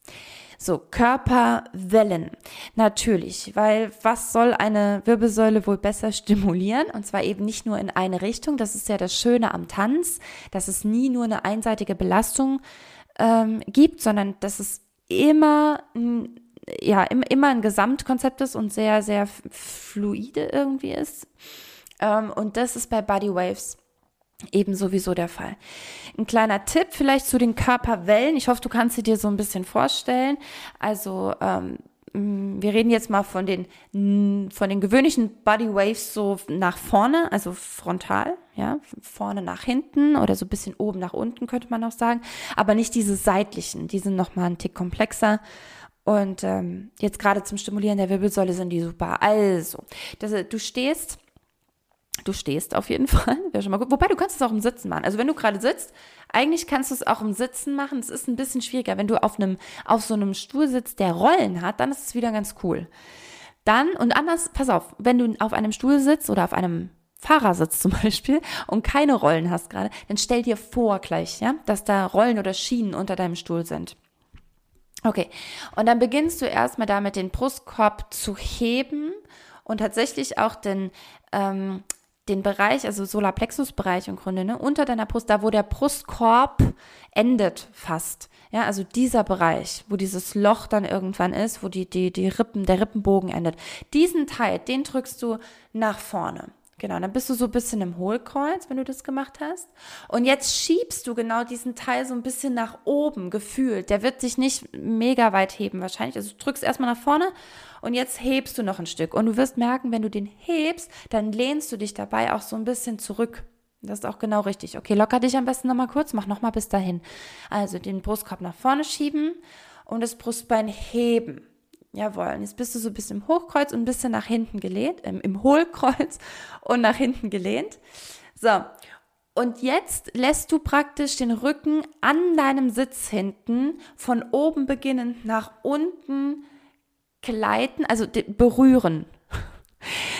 So, Körperwellen. Natürlich, weil was soll eine Wirbelsäule wohl besser stimulieren? Und zwar eben nicht nur in eine Richtung. Das ist ja das Schöne am Tanz, dass es nie nur eine einseitige Belastung gibt, sondern dass es immer ein Gesamtkonzept ist und sehr, sehr fluide irgendwie ist. Und das ist bei Body Waves eben sowieso der Fall. Ein kleiner Tipp vielleicht zu den Körperwellen. Ich hoffe, du kannst sie dir so ein bisschen vorstellen. Also wir reden jetzt mal von den gewöhnlichen Body Waves so nach vorne, also frontal, ja, vorne nach hinten oder so ein bisschen oben nach unten könnte man auch sagen, aber nicht diese seitlichen, die sind nochmal einen Tick komplexer. Und jetzt gerade zum Stimulieren der Wirbelsäule sind die super. Also, du stehst auf jeden Fall, wäre schon mal gut. Wobei, du kannst es auch im Sitzen machen. Also wenn du gerade sitzt, eigentlich kannst du es auch im Sitzen machen. Es ist ein bisschen schwieriger. Wenn du auf so einem Stuhl sitzt, der Rollen hat, dann ist es wieder ganz cool. Pass auf, wenn du auf einem Stuhl sitzt oder auf einem Fahrersitz zum Beispiel und keine Rollen hast gerade, dann stell dir vor gleich, ja, dass da Rollen oder Schienen unter deinem Stuhl sind. Okay, und dann beginnst du erstmal damit, den Brustkorb zu heben und tatsächlich auch den Bereich, also Solarplexus-Bereich im Grunde, ne, unter deiner Brust, da wo der Brustkorb endet fast, ja, also dieser Bereich, wo dieses Loch dann irgendwann ist, wo die Rippen, der Rippenbogen endet, diesen Teil, den drückst du nach vorne, genau, dann bist du so ein bisschen im Hohlkreuz, wenn du das gemacht hast, und jetzt schiebst du genau diesen Teil so ein bisschen nach oben, gefühlt, der wird sich nicht mega weit heben wahrscheinlich, also du drückst erstmal nach vorne. Und jetzt hebst du noch ein Stück. Und du wirst merken, wenn du den hebst, dann lehnst du dich dabei auch so ein bisschen zurück. Das ist auch genau richtig. Okay, locker dich am besten nochmal kurz, mach nochmal bis dahin. Also den Brustkorb nach vorne schieben und das Brustbein heben. Jawohl, und jetzt bist du so ein bisschen im Hochkreuz und ein bisschen nach hinten gelehnt, im Hohlkreuz und nach hinten gelehnt. So, und jetzt lässt du praktisch den Rücken an deinem Sitz hinten von oben beginnend nach unten gleiten, also berühren.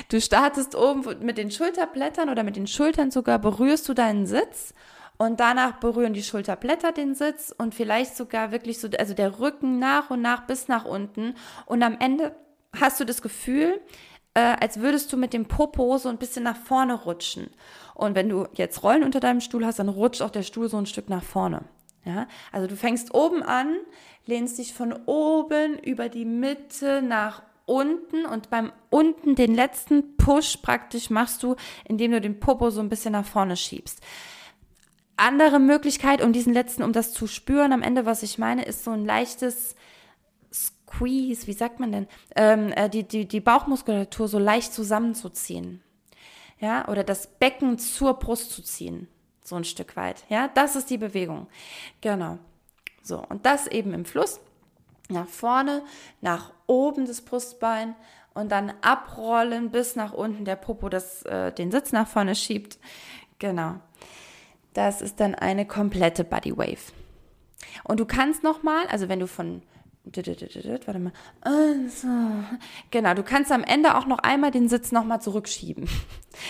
Du startest oben mit den Schulterblättern oder mit den Schultern sogar, berührst du deinen Sitz und danach berühren die Schulterblätter den Sitz und vielleicht sogar wirklich so, also der Rücken nach und nach bis nach unten und am Ende hast du das Gefühl, als würdest du mit dem Popo so ein bisschen nach vorne rutschen. Und wenn du jetzt Rollen unter deinem Stuhl hast, dann rutscht auch der Stuhl so ein Stück nach vorne. Ja, also du fängst oben an, lehnst dich von oben über die Mitte nach unten und beim unten den letzten Push praktisch machst du, indem du den Popo so ein bisschen nach vorne schiebst. Andere Möglichkeit, um das zu spüren, am Ende, was ich meine, ist so ein leichtes Squeeze, wie sagt man denn, die Bauchmuskulatur so leicht zusammenzuziehen, ja, oder das Becken zur Brust zu ziehen. So ein Stück weit, ja, das ist die Bewegung, genau, so, und das eben im Fluss, nach vorne, nach oben das Brustbein und dann abrollen bis nach unten der Popo, den Sitz nach vorne schiebt, genau, das ist dann eine komplette Body Wave. Und du kannst nochmal, also wenn du du kannst am Ende auch noch einmal den Sitz nochmal zurückschieben.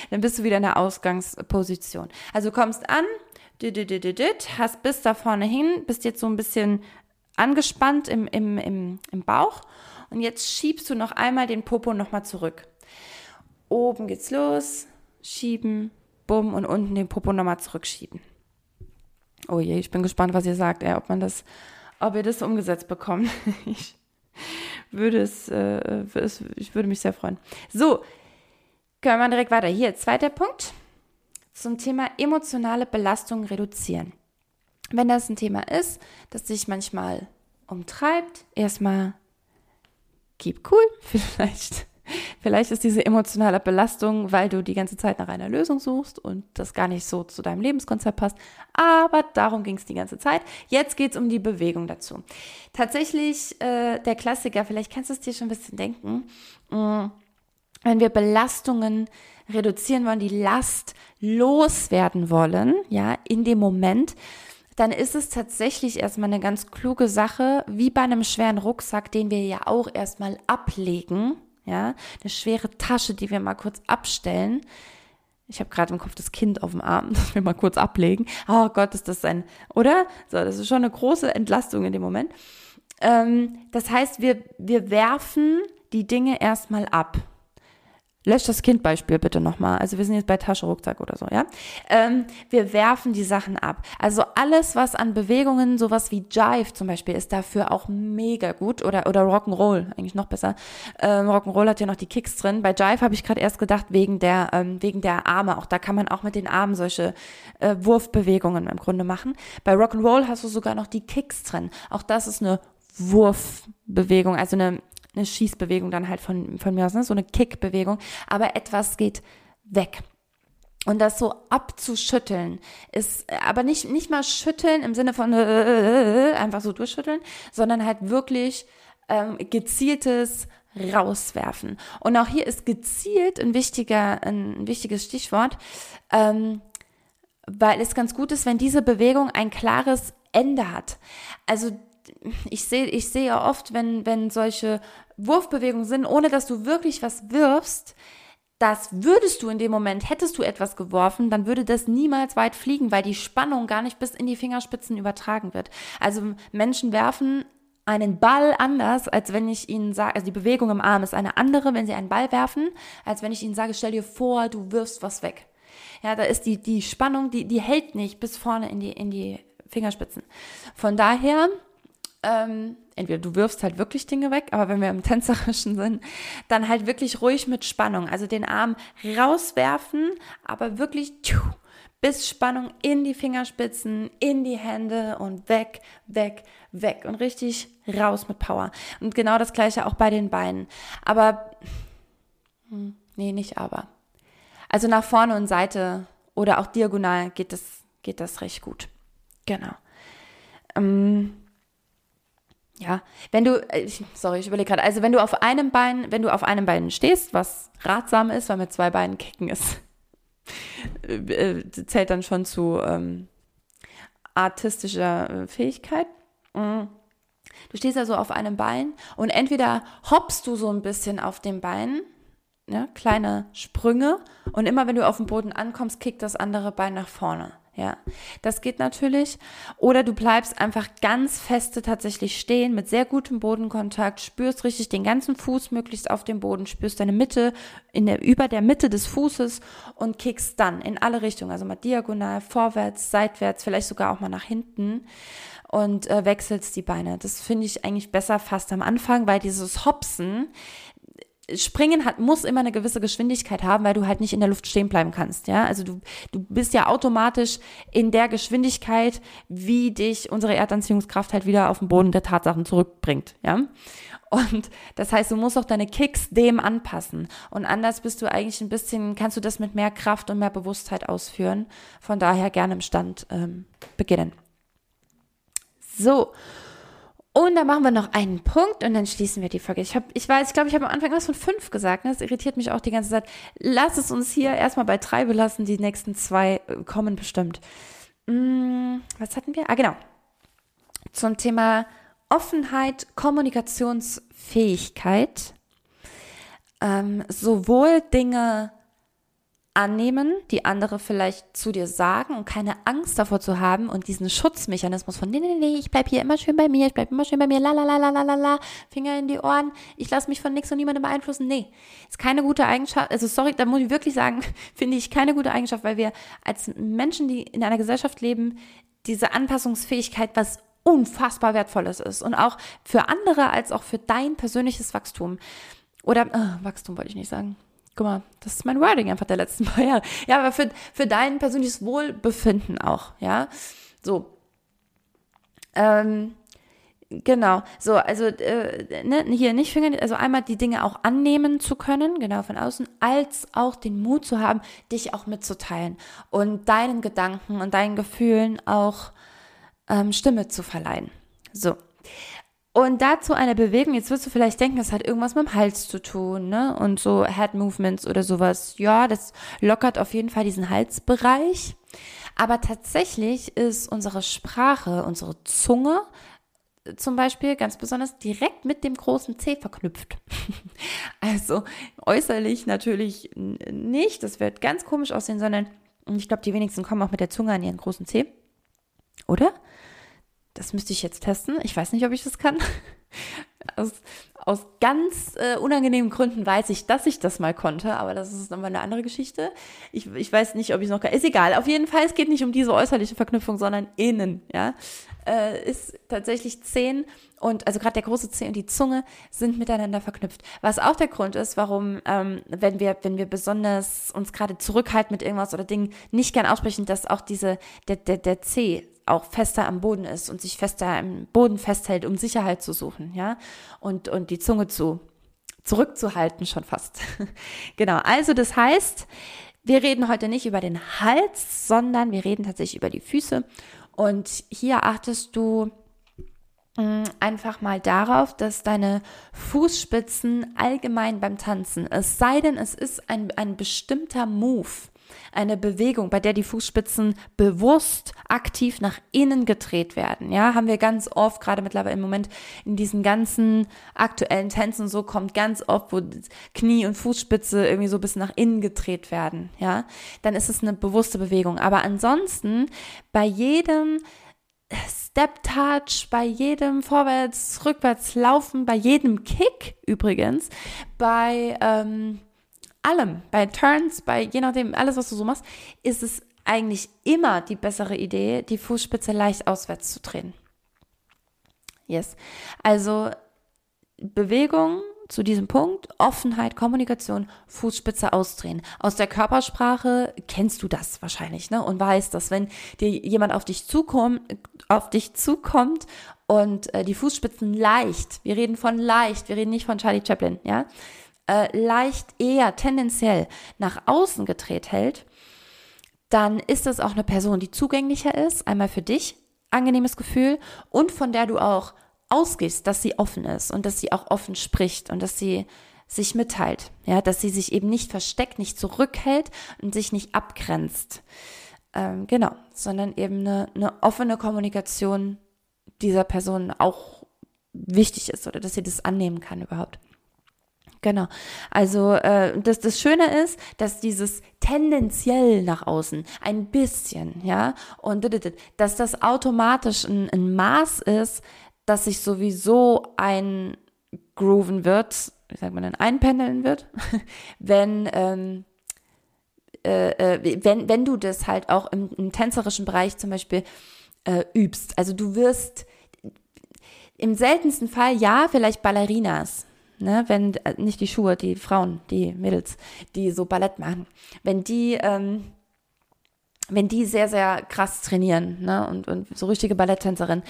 Dann bist du wieder in der Ausgangsposition. Also kommst an, hast bis da vorne hin, bist jetzt so ein bisschen angespannt im Bauch und jetzt schiebst du noch einmal den Popo nochmal zurück. Oben geht's los, schieben, bumm und unten den Popo nochmal zurückschieben. Oh je, ich bin gespannt, was ihr sagt, ob ihr das umgesetzt bekommt. Ich würde mich sehr freuen. So, können wir direkt weiter. Hier, zweiter Punkt zum Thema emotionale Belastung reduzieren. Wenn das ein Thema ist, das dich manchmal umtreibt, erstmal keep cool. Vielleicht ist diese emotionale Belastung, weil du die ganze Zeit nach einer Lösung suchst und das gar nicht so zu deinem Lebenskonzept passt. Aber darum ging es die ganze Zeit. Jetzt geht es um die Bewegung dazu. Tatsächlich der Klassiker, vielleicht kannst du es dir schon ein bisschen denken, wenn wir Belastungen reduzieren wollen, die Last loswerden wollen, ja, in dem Moment, dann ist es tatsächlich erstmal eine ganz kluge Sache, wie bei einem schweren Rucksack, den wir ja auch erstmal ablegen, ja, eine schwere Tasche, die wir mal kurz abstellen. Ich habe gerade im Kopf das Kind auf dem Arm, das wir mal kurz ablegen. Oh Gott, ist das oder? So, das ist schon eine große Entlastung in dem Moment. Das heißt, wir werfen die Dinge erstmal ab. Löscht das Kind-Beispiel bitte nochmal. Also wir sind jetzt bei Tasche, Rucksack oder so, ja? Wir werfen die Sachen ab. Also alles, was an Bewegungen, sowas wie Jive zum Beispiel, ist dafür auch mega gut. Oder Rock'n'Roll, eigentlich noch besser. Rock'n'Roll hat ja noch die Kicks drin. Bei Jive habe ich gerade erst gedacht, wegen der Arme. Auch da kann man auch mit den Armen solche Wurfbewegungen im Grunde machen. Bei Rock'n'Roll hast du sogar noch die Kicks drin. Auch das ist eine Wurfbewegung, also eine Schießbewegung dann halt von mir aus, ne? So eine Kickbewegung, aber etwas geht weg. Und das so abzuschütteln ist, aber nicht mal schütteln im Sinne von einfach so durchschütteln, sondern halt wirklich gezieltes Rauswerfen. Und auch hier ist gezielt ein wichtiges Stichwort, weil es ganz gut ist, wenn diese Bewegung ein klares Ende hat. Also ich sehe ja oft, wenn solche Wurfbewegungen sind, ohne dass du wirklich was wirfst, das würdest du in dem Moment, hättest du etwas geworfen, dann würde das niemals weit fliegen, weil die Spannung gar nicht bis in die Fingerspitzen übertragen wird. Also Menschen werfen einen Ball anders, als wenn ich ihnen sage, also die Bewegung im Arm ist eine andere, wenn sie einen Ball werfen, als wenn ich ihnen sage, stell dir vor, du wirfst was weg. Ja, da ist die Spannung, die hält nicht bis vorne in die Fingerspitzen. Von daher... entweder du wirfst halt wirklich Dinge weg, aber wenn wir im tänzerischen sind, dann halt wirklich ruhig mit Spannung. Also den Arm rauswerfen, aber wirklich bis Spannung in die Fingerspitzen, in die Hände und weg, weg, weg und richtig raus mit Power. Und genau das Gleiche auch bei den Beinen. Aber, nee, nicht aber. Also nach vorne und Seite oder auch diagonal geht das recht gut. Genau. Ja, wenn du auf einem Bein stehst, was ratsam ist, weil mit zwei Beinen kicken ist, zählt dann schon zu artistischer Fähigkeit. Du stehst also auf einem Bein und entweder hoppst du so ein bisschen auf dem Bein, ne, kleine Sprünge, und immer wenn du auf dem Boden ankommst, kickt das andere Bein nach vorne. Ja, das geht natürlich. Oder du bleibst einfach ganz feste tatsächlich stehen mit sehr gutem Bodenkontakt, spürst richtig den ganzen Fuß möglichst auf dem Boden, spürst deine Mitte über der Mitte des Fußes und kickst dann in alle Richtungen, also mal diagonal, vorwärts, seitwärts, vielleicht sogar auch mal nach hinten und wechselst die Beine. Das finde ich eigentlich besser fast am Anfang, weil dieses Hopsen, Springen muss immer eine gewisse Geschwindigkeit haben, weil du halt nicht in der Luft stehen bleiben kannst, ja? Also du bist ja automatisch in der Geschwindigkeit, wie dich unsere Erdanziehungskraft halt wieder auf den Boden der Tatsachen zurückbringt, ja? Und das heißt, du musst auch deine Kicks dem anpassen. Und anders bist du eigentlich ein bisschen, kannst du das mit mehr Kraft und mehr Bewusstheit ausführen. Von daher gerne im Stand beginnen. So. Und dann machen wir noch einen Punkt und dann schließen wir die Folge. Ich glaube, ich habe am Anfang was von 5 gesagt, ne? Das irritiert mich auch die ganze Zeit. Lass es uns hier erstmal bei 3 belassen, die nächsten 2 kommen bestimmt. Was hatten wir? Ah, genau. Zum Thema Offenheit, Kommunikationsfähigkeit. Sowohl Dinge annehmen, die andere vielleicht zu dir sagen und keine Angst davor zu haben und diesen Schutzmechanismus von nee, ich bleib hier immer schön bei mir, la, Finger in die Ohren, ich lasse mich von nichts und niemandem beeinflussen. Nee, ist keine gute Eigenschaft, also sorry, da muss ich wirklich sagen, finde ich keine gute Eigenschaft, weil wir als Menschen, die in einer Gesellschaft leben, diese Anpassungsfähigkeit, was unfassbar Wertvolles ist und auch für andere als auch für dein persönliches Wachstum oder, Wachstum wollte ich nicht sagen. Guck mal, das ist mein Wording einfach der letzten paar Jahre. Ja, aber für dein persönliches Wohlbefinden auch, ja. So. Genau. So, also hier nicht Finger, also einmal die Dinge auch annehmen zu können, genau, von außen, als auch den Mut zu haben, dich auch mitzuteilen und deinen Gedanken und deinen Gefühlen auch Stimme zu verleihen. So. Und dazu eine Bewegung, jetzt wirst du vielleicht denken, das hat irgendwas mit dem Hals zu tun, ne? Und so Head Movements oder sowas. Ja, das lockert auf jeden Fall diesen Halsbereich. Aber tatsächlich ist unsere Sprache, unsere Zunge zum Beispiel ganz besonders direkt mit dem großen C verknüpft. Also äußerlich natürlich nicht, das wird ganz komisch aussehen, sondern ich glaube, die wenigsten kommen auch mit der Zunge an ihren großen C, oder? Das müsste ich jetzt testen. Ich weiß nicht, ob ich das kann. Aus ganz unangenehmen Gründen weiß ich, dass ich das mal konnte, aber das ist nochmal eine andere Geschichte. Ich weiß nicht, ob ich es noch kann. Ist egal. Auf jeden Fall, es geht nicht um diese äußerliche Verknüpfung, sondern innen. Ja? Ist tatsächlich Zehen und, also gerade der große Zeh und die Zunge sind miteinander verknüpft. Was auch der Grund ist, warum, wenn wir besonders uns gerade zurückhalten mit irgendwas oder Dingen nicht gern aussprechen, dass auch der Zeh auch fester am Boden ist und sich fester am Boden festhält, um Sicherheit zu suchen, ja, und die Zunge zurückzuhalten schon fast. Genau, also das heißt, wir reden heute nicht über den Hals, sondern wir reden tatsächlich über die Füße und hier achtest du einfach mal darauf, dass deine Fußspitzen allgemein beim Tanzen, es sei denn, es ist ein bestimmter Move, eine Bewegung, bei der die Fußspitzen bewusst aktiv nach innen gedreht werden. Ja, haben wir ganz oft, gerade mittlerweile im Moment, in diesen ganzen aktuellen Tänzen so kommt ganz oft, wo Knie und Fußspitze irgendwie so ein bisschen nach innen gedreht werden. Ja, dann ist es eine bewusste Bewegung. Aber ansonsten bei jedem Step-Touch, bei jedem Vorwärts-Rückwärts-Laufen, bei jedem Kick übrigens, bei allem, bei Turns, bei je nachdem, alles, was du so machst, ist es eigentlich immer die bessere Idee, die Fußspitze leicht auswärts zu drehen. Yes. Also Bewegung zu diesem Punkt, Offenheit, Kommunikation, Fußspitze ausdrehen. Aus der Körpersprache kennst du das wahrscheinlich, ne? Und weißt, dass wenn dir jemand auf dich zukommt und die Fußspitzen leicht, wir reden von leicht, wir reden nicht von Charlie Chaplin, ja? Leicht eher tendenziell nach außen gedreht hält, dann ist das auch eine Person, die zugänglicher ist, einmal für dich, angenehmes Gefühl und von der du auch ausgehst, dass sie offen ist und dass sie auch offen spricht und dass sie sich mitteilt, ja, dass sie sich eben nicht versteckt, nicht zurückhält und sich nicht abgrenzt, genau, sondern eben eine offene Kommunikation dieser Person auch wichtig ist oder dass sie das annehmen kann überhaupt. Genau, also das Schöne ist, dass dieses tendenziell nach außen ein bisschen, ja, und dass das automatisch ein Maß ist, dass sich sowieso eingrooven wird, wie sagt man denn, einpendeln wird, wenn du das halt auch im tänzerischen Bereich zum Beispiel übst. Also du wirst im seltensten Fall, ja, vielleicht Ballerinas, ne, wenn nicht die Schuhe, die Frauen, die Mädels, die so Ballett machen, wenn die sehr, sehr krass trainieren, ne, und so richtige Balletttänzerinnen,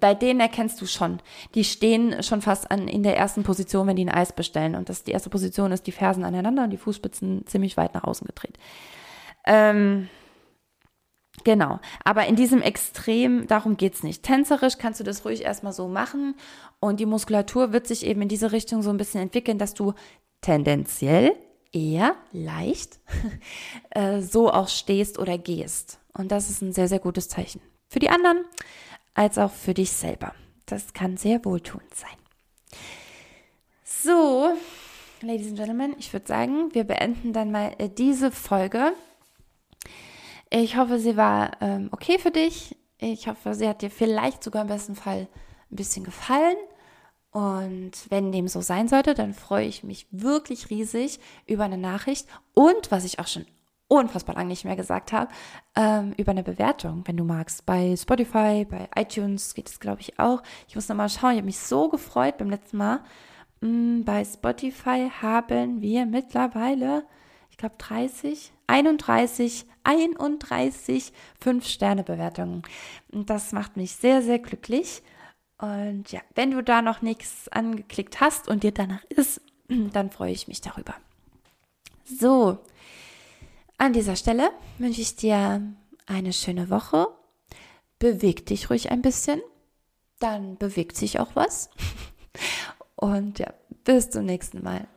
bei denen erkennst du schon, die stehen schon fast in der ersten Position, wenn die ein Eis bestellen und das die erste Position ist, die Fersen aneinander und die Fußspitzen ziemlich weit nach außen gedreht. Genau, aber in diesem Extrem, darum geht's nicht. Tänzerisch kannst du das ruhig erstmal so machen und die Muskulatur wird sich eben in diese Richtung so ein bisschen entwickeln, dass du tendenziell eher leicht so auch stehst oder gehst. Und das ist ein sehr, sehr gutes Zeichen für die anderen als auch für dich selber. Das kann sehr wohltuend sein. So, Ladies and Gentlemen, ich würde sagen, wir beenden dann mal diese Folge. Ich hoffe, sie war okay für dich. Ich hoffe, sie hat dir vielleicht sogar im besten Fall ein bisschen gefallen. Und wenn dem so sein sollte, dann freue ich mich wirklich riesig über eine Nachricht. Und was ich auch schon unfassbar lange nicht mehr gesagt habe, über eine Bewertung, wenn du magst. Bei Spotify, bei iTunes geht es, glaube ich, auch. Ich muss nochmal schauen. Ich habe mich so gefreut beim letzten Mal. Bei Spotify haben wir mittlerweile, ich glaube, 31 5-Sterne-Bewertungen. Das macht mich sehr, sehr glücklich. Und ja, wenn du da noch nichts angeklickt hast und dir danach ist, dann freue ich mich darüber. So, an dieser Stelle wünsche ich dir eine schöne Woche. Beweg dich ruhig ein bisschen. dann bewegt sich auch was. Und ja, bis zum nächsten Mal.